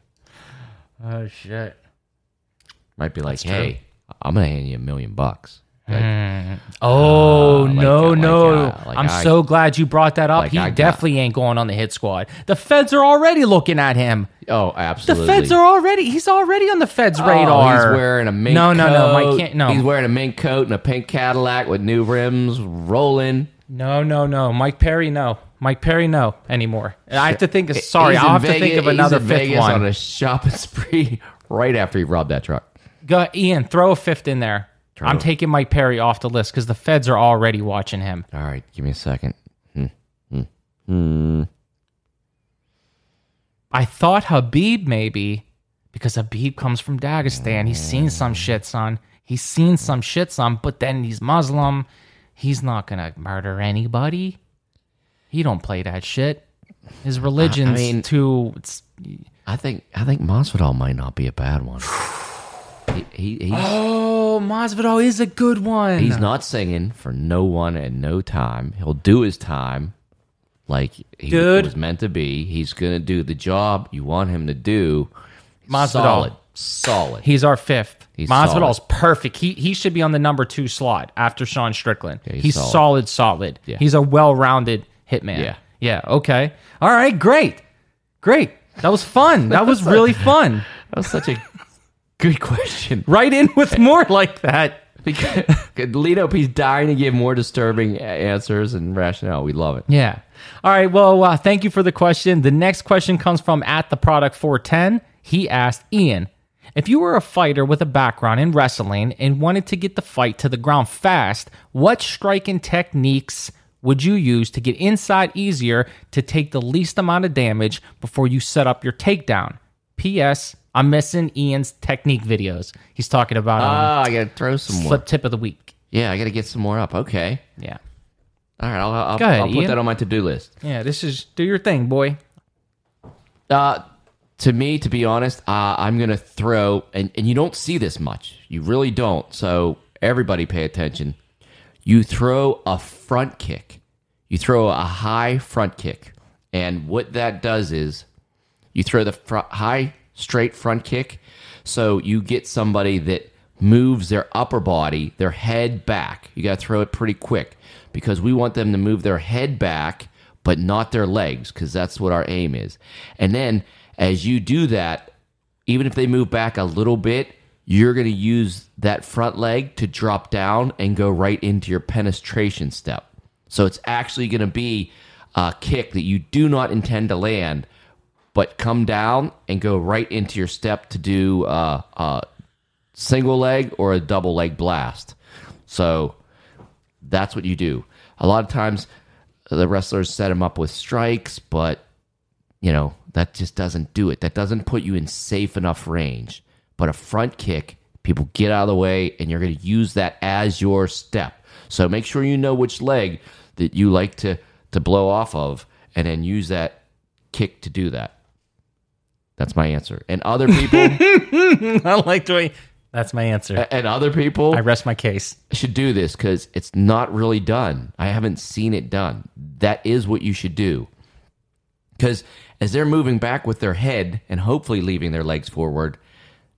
Oh, shit. Might be like, hey, I'm going to hand you a million bucks. Like, mm. Oh, uh, no, like, no. Like, uh, like I'm I, so glad you brought that up. Like he I definitely got, ain't going on the hit squad. The feds are already looking at him. Oh, absolutely. The feds are already, he's already on the feds' radar. Oh, he's wearing a mink no, coat. No, no, Mike can't, no. He's wearing a mink coat and a pink Cadillac with new rims rolling. No, no, no. Mike Perry, no. Mike Perry, no anymore. I have to think. Of, sorry, I have Vegas, to think of another fifth Vegas one. On a shopping spree right after he robbed that truck. Go, Ian, throw a fifth in there. Throw I'm it. taking Mike Perry off the list because the feds are already watching him. All right, give me a second. Hmm. Hmm. Hmm. I thought Habib maybe because Habib comes from Dagestan. He's seen some shit, son. He's seen some shit, son. But then he's Muslim. He's not gonna murder anybody. He don't play that shit. His religion's I mean, too. It's, I think I think Masvidal might not be a bad one. he, he, oh, Masvidal is a good one. He's not singing for no one at no time. He'll do his time like he Dude. was meant to be. He's gonna do the job you want him to do. Masvidal. Solid. Solid. He's our fifth. He's Masvidal's solid. perfect. He he should be on the number two slot after Sean Strickland. Yeah, he's, he's solid, solid. solid. Yeah. He's a well-rounded hitman. Yeah. Yeah. Okay. All right. Great. Great. That was fun. That was really fun. That was such a good question. Right in with more like that. Because Lito P's dying to give more disturbing answers and rationale. We love it. Yeah. All right. Well, uh, thank you for the question. The next question comes from at the product four ten. He asked Ian, if you were a fighter with a background in wrestling and wanted to get the fight to the ground fast, what striking techniques would you use to get inside easier to take the least amount of damage before you set up your takedown? P S. I'm missing Ian's technique videos. He's talking about um, oh, I gotta throw some slip more. Tip of the week. Yeah, I gotta get some more up. Okay. Yeah. All right, I'll, I'll, Go ahead, I'll put Ian. that on my to-do list. Yeah, this is do your thing, boy. Uh, to me, to be honest, uh, I'm gonna throw, and, and you don't see this much. You really don't. So everybody, pay attention. You throw a front kick. You throw a high front kick, and what that does is you throw the fr- high. straight front kick, so you get somebody that moves their upper body, their head back. You got to throw it pretty quick because we want them to move their head back, but not their legs, because that's what our aim is. And then as you do that, even if they move back a little bit, you're going to use that front leg to drop down and go right into your penetration step. So it's actually going to be a kick that you do not intend to land, but come down and go right into your step to do uh, a single leg or a double leg blast. So that's what you do. A lot of times the wrestlers set them up with strikes, but you know that just doesn't do it. That doesn't put you in safe enough range. But a front kick, people get out of the way, and you're going to use that as your step. So make sure you know which leg that you like to, to blow off of, and then use that kick to do that. That's my answer. And other people... I like doing... That's my answer. And other people... I rest my case. ...should do this because it's not really done. I haven't seen it done. That is what you should do. Because as they're moving back with their head and hopefully leaving their legs forward,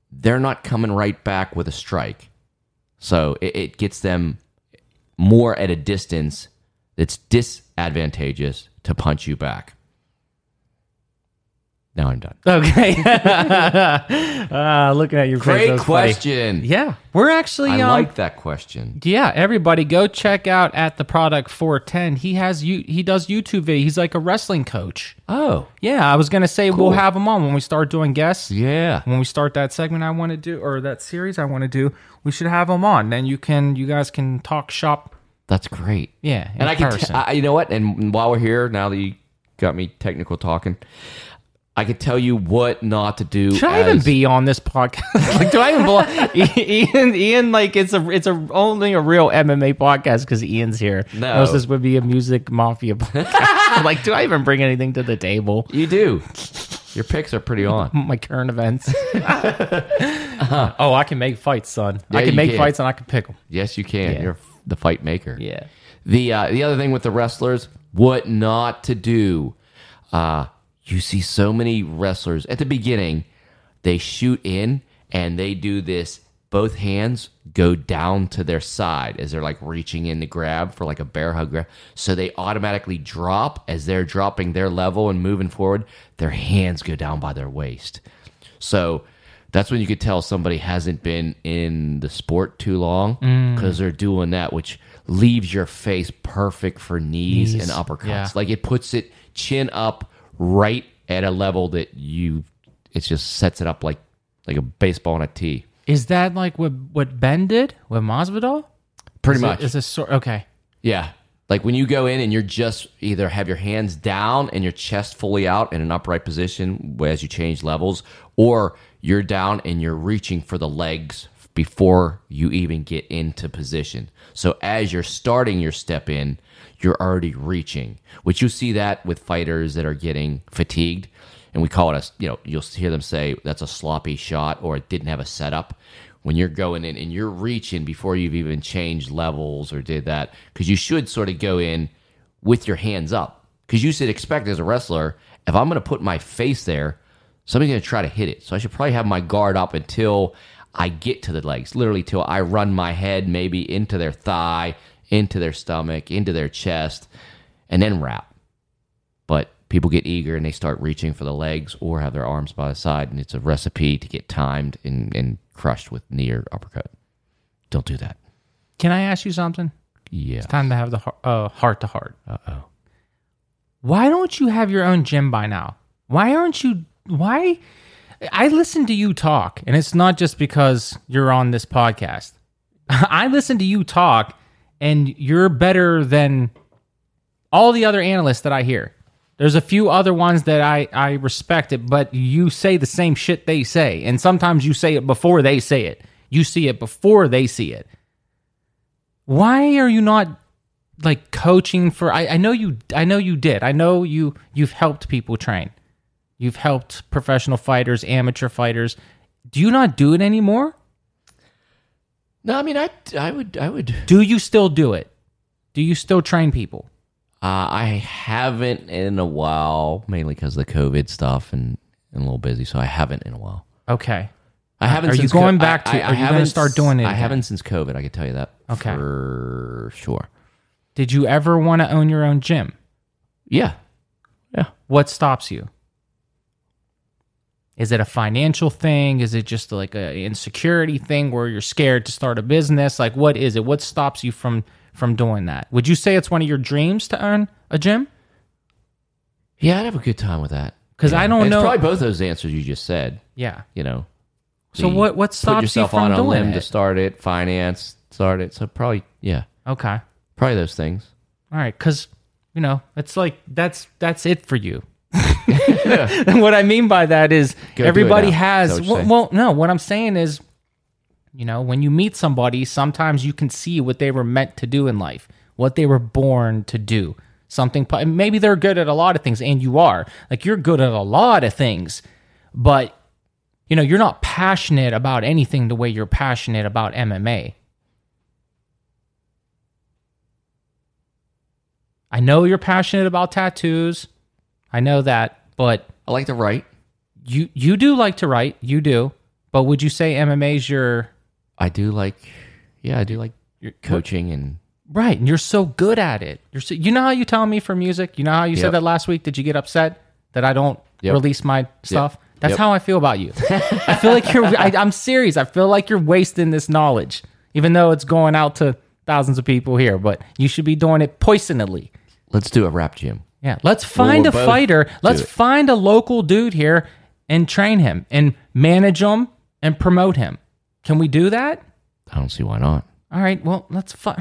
they're not coming right back with a strike. So it, it gets them more at a distance that's disadvantageous to punch you back. Now I'm done. Okay. uh, looking at your face, great question. Funny. Yeah, we're actually. I um, like that question. Yeah, everybody, go check out at the product four ten. He has you. He does YouTube video. He's like a wrestling coach. Oh, yeah. I was gonna say cool. We'll have him on when we start doing guests. Yeah. When we start that segment, I want to do or that series I want to do. We should have him on. Then you can, you guys can talk shop. That's great. Yeah, and I can. T- I, you know what? And while we're here, now that you got me technical talking. I could tell you what not to do. Should as... I even be on this podcast? Like, do I even belong? Ian, Ian, like it's a, it's a only a real M M A podcast because Ian's here. No, else this would be a music mafia podcast. Like, do I even bring anything to the table? You do. Your picks are pretty on. My current events. uh-huh. Oh, I can make fights, son. Yeah, I can make can. fights and I can pick them. Yes, you can. Yeah. You're the fight maker. Yeah. The uh, the other thing with the wrestlers, what not to do. Uh You see so many wrestlers at the beginning, they shoot in and they do this. Both hands go down to their side as they're like reaching in to grab for like a bear hug grab. So they automatically drop as they're dropping their level and moving forward. Their hands go down by their waist. So that's when you could tell somebody hasn't been in the sport too long because mm. they're doing that, which leaves your face perfect for knees, knees. and uppercuts. Yeah. Like it puts it chin up. Right at a level that you, it just sets it up like like a baseball on a tee. Is that like what what Ben did with Masvidal? Pretty is much. It, is this sort okay? Yeah, like when you go in and you're just either have your hands down and your chest fully out in an upright position as you change levels, or you're down and you're reaching for the legs before you even get into position. So as you're starting your step in, you're already reaching, which you see that with fighters that are getting fatigued. And we call it a, you know, you'll hear them say that's a sloppy shot or it didn't have a setup. When you're going in and you're reaching before you've even changed levels or did that, because you should sort of go in with your hands up. Because you should expect as a wrestler, if I'm going to put my face there, somebody's going to try to hit it. So I should probably have my guard up until I get to the legs, literally till I run my head maybe into their thigh, into their stomach, into their chest, and then wrap. But people get eager and they start reaching for the legs or have their arms by the side, and it's a recipe to get timed and, and crushed with knee or uppercut. Don't do that. Can I ask you something? Yeah. It's time to have the uh, heart-to-heart. Uh-oh. Why don't you have your own gym by now? Why aren't you... Why... I listen to you talk, and it's not just because you're on this podcast. I listen to you talk, and you're better than all the other analysts that I hear. There's a few other ones that I, I respect it, but you say the same shit they say. And sometimes you say it before they say it. You see it before they see it. Why are you not like coaching for I, I know you I know you did. I know you you've helped people train. You've helped professional fighters, amateur fighters. Do you not do it anymore? No, I mean I I would I would Do you still do it? Do you still train people? Uh, I haven't in a while, mainly because of the COVID stuff and, and a little busy, so I haven't in a while. Okay. I haven't. Are since you going co- back to I, I, are I you going to start doing it again? I haven't since COVID, I can tell you that okay. for sure. Did you ever want to own your own gym? Yeah. Yeah. What stops you? Is it a financial thing? Is it just like an insecurity thing where you're scared to start a business? Like, what is it? What stops you from... from doing that? Would you say it's one of your dreams to own a gym? Yeah, I'd have a good time with that. Because yeah. I don't it's know. It's probably both those answers you just said. Yeah. You know. So what what stops you from doing it? Put yourself on a limb to start it, finance, start it. So probably, yeah. Okay. Probably those things. All right. Because, you know, it's like that's that's it for you. And what I mean by that is Go everybody has, well, well, no, what I'm saying is, you know, when you meet somebody, sometimes you can see what they were meant to do in life, what they were born to do. Something, maybe they're good at a lot of things, and you are. Like, you're good at a lot of things, but, you know, you're not passionate about anything the way you're passionate about M M A. I know you're passionate about tattoos. I know that, but... I like to write. You, you do like to write. You do. But would you say M M A's your... I do like, yeah, I do like your coaching and... Right, and you're so good at it. You're so, you know how you tell me for music? You know how you yep. said that last week? Did you get upset that I don't yep. release my stuff? Yep. That's yep. how I feel about you. I feel like you're... I, I'm serious. I feel like you're wasting this knowledge, even though it's going out to thousands of people here, but you should be doing it poisonously. Let's do a rap gym. Yeah, let's find we'll a fighter. Let's find a local dude here and train him and manage him and promote him. Can we do that? I don't see why not. All right, well, let's... Fu-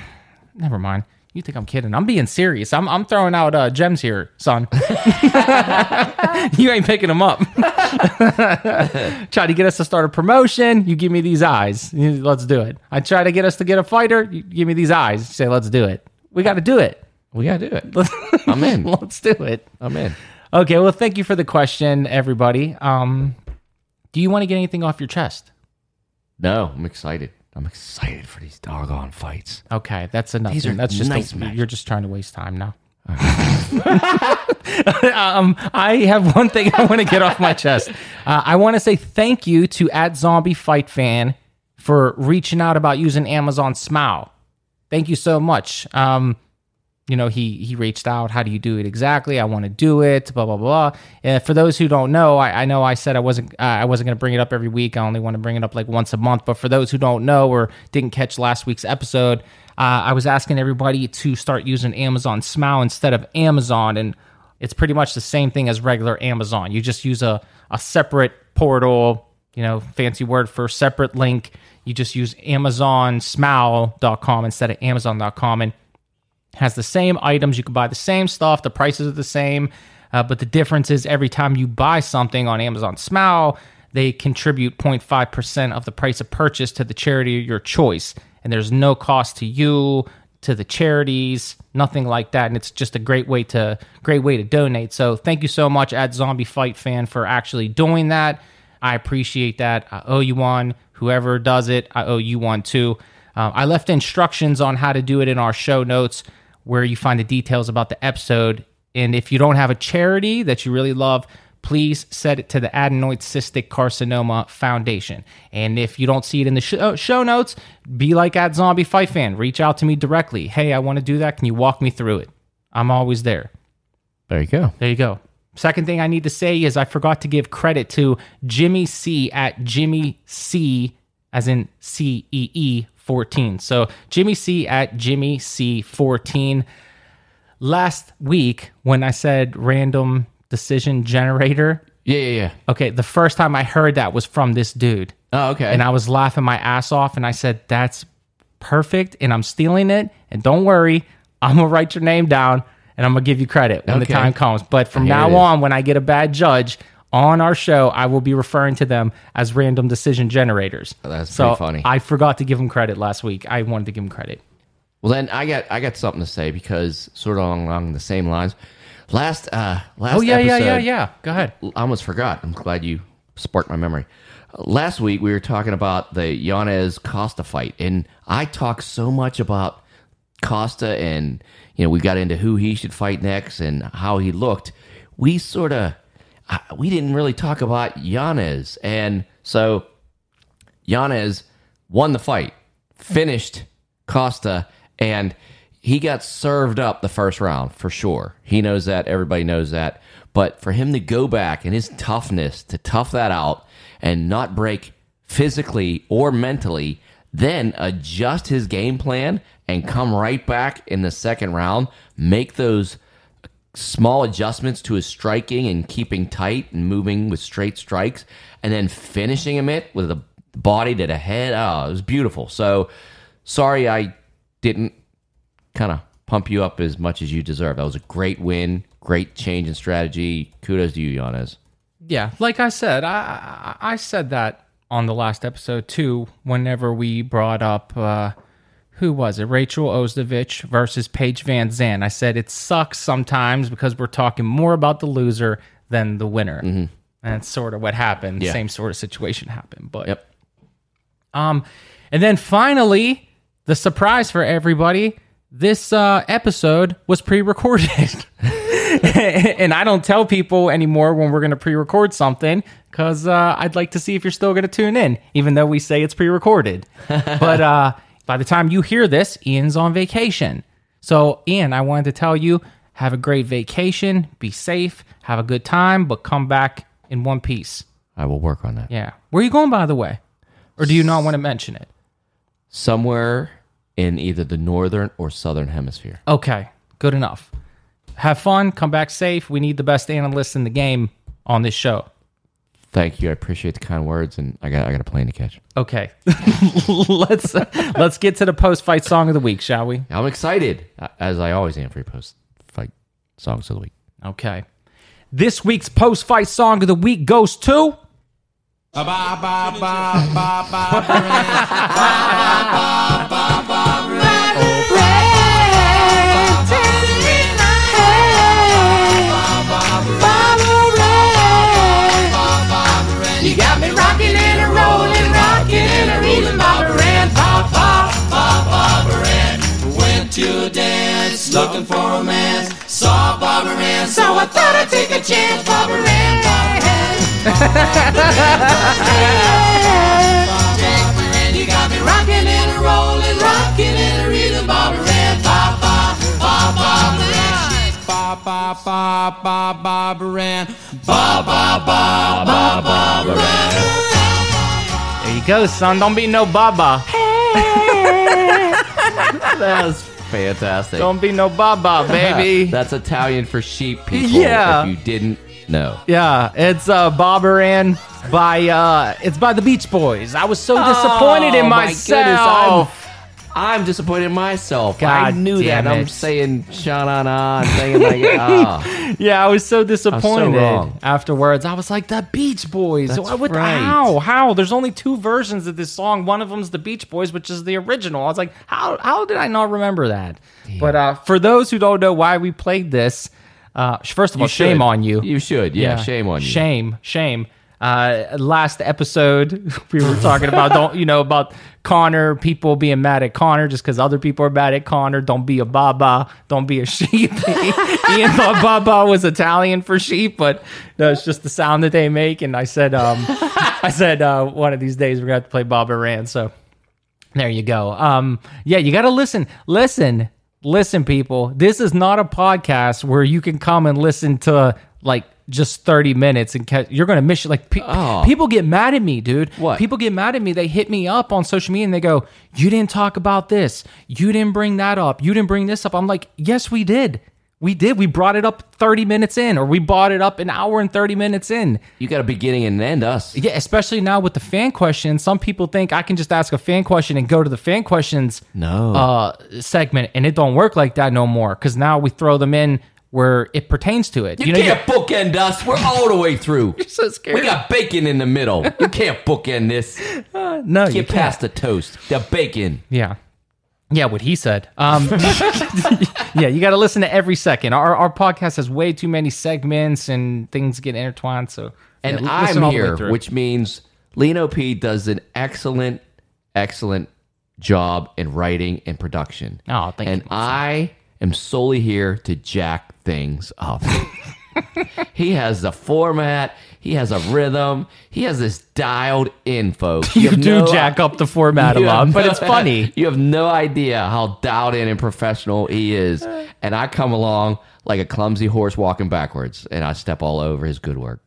Never mind. You think I'm kidding. I'm being serious. I'm I'm throwing out uh, gems here, son. You ain't picking them up. Try to get us to start a promotion. You give me these eyes. Let's do it. I try to get us to get a fighter. You give me these eyes. You say, let's do it. We got to do it. We got to do it. I'm in. Let's do it. I'm in. Okay, well, thank you for the question, everybody. Um... Do you want to get anything off your chest? No, I'm excited. I'm excited for these doggone fights. Okay, that's enough. These are that's just nice a, you're just trying to waste time now. um, I have one thing I want to get off my chest. Uh, I want to say thank you to at Zombie Fight Fan for reaching out about using Amazon Smile. Thank you so much. Um, you know, he he reached out, how do you do it exactly? I want to do it, blah, blah, blah. And for those who don't know, I, I know I said I wasn't uh, I wasn't going to bring it up every week. I only want to bring it up like once a month. But for those who don't know or didn't catch last week's episode, uh, I was asking everybody to start using Amazon Smile instead of Amazon. And it's pretty much the same thing as regular Amazon. You just use a, a separate portal, you know, fancy word for separate link. You just use amazon smile dot com instead of amazon dot com. And has the same items. You can buy the same stuff. The prices are the same. Uh, but the difference is every time you buy something on Amazon Smile, they contribute zero point five percent of the price of purchase to the charity of your choice. And there's no cost to you, to the charities, nothing like that. And it's just a great way to great way to donate. So thank you so much, at Zombie Fight Fan, for actually doing that. I appreciate that. I owe you one. Whoever does it, I owe you one too. Uh, I left instructions on how to do it in our show notes, where you find the details about the episode. And if you don't have a charity that you really love, please set it to the Adenoid Cystic Carcinoma Foundation. And if you don't see it in the sh- show notes, be like at Zombie Fight Fan. Reach out to me directly. Hey, I want to do that. Can you walk me through it? I'm always there. There you go. There you go. Second thing I need to say is I forgot to give credit to Jimmy C at Jimmy C, as in C E E, fourteen. So Jimmy C at Jimmy C fourteen. Last week when I said random decision generator. Yeah, yeah, yeah. Okay, the first time I heard that was from this dude. Oh, okay. And I was laughing my ass off and I said, that's perfect and I'm stealing it. And don't worry, I'm going to write your name down and I'm going to give you credit when okay. the time comes. But from Here now on, when I get a bad judge on our show, I will be referring to them as random decision generators. Oh, that's so pretty funny. I forgot to give them credit last week. I wanted to give them credit. Well, then I got I got something to say because sort of along, along the same lines. Last uh, last oh, yeah, episode... yeah, yeah, yeah. Go ahead. I almost forgot. I'm glad you sparked my memory. Last week, we were talking about the Yanez-Costa fight, and I talked so much about Costa, and you know we got into who he should fight next and how he looked. We sort of... We didn't really talk about Yanez, and so Yanez won the fight, finished Costa, and he got served up the first round for sure. He knows that. Everybody knows that. But for him to go back and his toughness to tough that out and not break physically or mentally, then adjust his game plan and come right back in the second round, make those small adjustments to his striking and keeping tight and moving with straight strikes, and then finishing him it with a body to the head. Oh, it was beautiful. So sorry I didn't kind of pump you up as much as you deserve. That was a great win, great change in strategy. Kudos to you, Yanez. Yeah, like I said, I I said that on the last episode too. Whenever we brought up uh, who was it, Rachel Ozdovich versus Paige Van Zandt, I said it sucks sometimes because we're talking more about the loser than the winner, mm-hmm. and that's sort of what happened. Yeah. Same sort of situation happened, but yep. um, and then finally the surprise for everybody. This uh, episode was pre-recorded, and I don't tell people anymore when we're going to pre-record something because uh, I'd like to see if you're still going to tune in, even though we say it's pre-recorded. But uh, by the time you hear this, Ian's on vacation. So, Ian, I wanted to tell you, have a great vacation, be safe, have a good time, but come back in one piece. I will work on that. Yeah. Where are you going, by the way? Or do you not want to mention it? Somewhere... in either the northern or southern hemisphere. Okay, good enough. Have fun, come back safe. We need the best analysts in the game on this show. Thank you. I appreciate the kind words, and I got I got a plane to catch. Okay, let's let's get to the post-fight song of the week, shall we? I'm excited, as I always am for your post-fight songs of the week. Okay, this week's post-fight song of the week goes to. Ba ba ba ba ba ba ba ba. You got me rocking and a rolling, rocking and a rolling, Barbara Ann, Papa, Barbara Ann. Went to a dance, looking for a man, saw Barbara Ann, so I thought I'd take a chance, Barbara Ann, Barbara Ann. You got me rocking and a rolling, rocking and a reeling, Barbara Ann, Papa, Barbara Ann. Ba ba ba ba ba ba ba ba ba. There you go, son. Don't be no baba. That was fantastic. Don't be no baba, baby. That's Italian for sheep, people. Yeah. If you didn't know. Yeah, it's uh, Bobberan by uh, it's by the Beach Boys. I was so disappointed oh, in myself. My goodness, I'm disappointed in myself. God I knew that. It. I'm saying sha-na-na. Saying like, oh. Yeah, I was so disappointed I was so afterwards. I was like, the Beach Boys. That's what, right. How? How? There's only two versions of this song. One of them's the Beach Boys, which is the original. I was like, how How did I not remember that? Yeah. But uh, for those who don't know why we played this, uh, first of all, shame on you. You should. Yeah, yeah. Shame on you. Shame. Shame. Uh, last episode we were talking about don't you know about Conor, people being mad at Conor just because other people are mad at Conor. Don't be a baba, don't be a sheep. Ian thought baba was Italian for sheep, but no, it's just the sound that they make. And I said, um, I said uh, one of these days we're gonna have to play Baba Ran. So there you go. Um, yeah, you gotta listen, listen, listen, people. This is not a podcast where you can come and listen to like. Just thirty minutes and catch, you're going to miss it. Like pe- oh. People get mad at me, dude. What? People get mad at me. They hit me up on social media and they go, "You didn't talk about this. You didn't bring that up. You didn't bring this up." I'm like, "Yes, we did. We did. We brought it up thirty minutes in, or we brought it up an hour and thirty minutes in. You got a beginning and an end, us. Yeah, especially now with the fan question. Some people think I can just ask a fan question and go to the fan questions no. uh, segment, and it don't work like that no more, because now we throw them in where it pertains to it. You, you know, can't bookend us. We're all the way through. You're so scared. We got bacon in the middle. You can't bookend this. Uh, no, Get you can't. Get past the toast. The bacon. Yeah. Yeah, what he said. Um, yeah, you got to listen to every second. Our our podcast has way too many segments and things get intertwined. So, and yeah, I'm here, which means Lino P does an excellent, excellent job in writing and production. Oh, thank and you. And I am solely here to jack things up. He has the format. He has a rhythm. He has this dialed in, folks. You, you do no, jack up the format a lot, but it's funny. You have no idea how dialed in and professional he is. And I come along like a clumsy horse walking backwards, and I step all over his good work.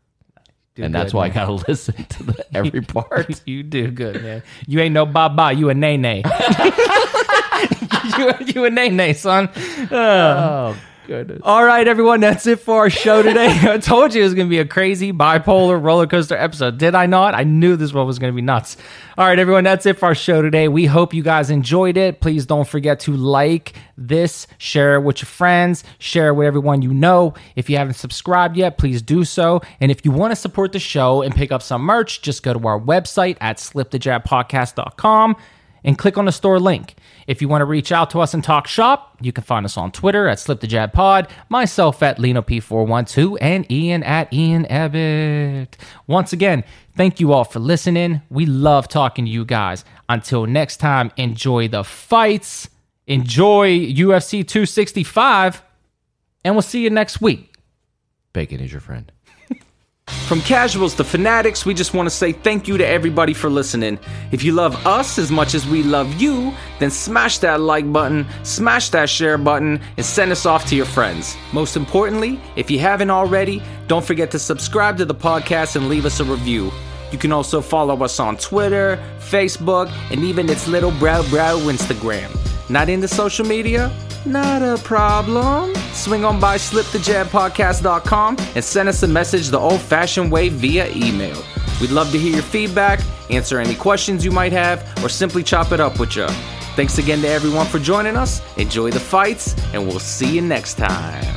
Do and good, that's why man. I got to listen to the, every part. You do good, man. You ain't no baba. You a nay-nay. you, you a nay-nay, son. Uh. Oh, goodness. All right, everyone, that's it for our show today. I told you it was going to be a crazy bipolar roller coaster episode. Did I not? I knew this one was going to be nuts. All right, everyone, that's it for our show today. We hope you guys enjoyed it. Please don't forget to like this, share it with your friends, share it with everyone you know. If you haven't subscribed yet, please do so. And if you want to support the show and pick up some merch, just go to our website at slip the jab podcast dot com and click on the store link. If you want to reach out to us and talk shop, you can find us on Twitter at SlipTheJabPod, myself at Lino P four one two, and Ian at Ian Abbott. Once again, thank you all for listening. We love talking to you guys. Until next time, enjoy the fights, enjoy U F C two sixty-five, and we'll see you next week. Bacon is your friend. From casuals to fanatics, we just want to say thank you to everybody for listening. If you love us as much as we love you, then smash that like button, smash that share button, and send us off to your friends. Most importantly, if you haven't already, don't forget to subscribe to the podcast and leave us a review. You can also follow us on Twitter, Facebook, and even its little brow brow Instagram. Not into social media? Not a problem. Swing on by slip the jab podcast dot com and send us a message the old-fashioned way via email. We'd love to hear your feedback, answer any questions you might have, or simply chop it up with you. Thanks again to everyone for joining us. Enjoy the fights, and we'll see you next time.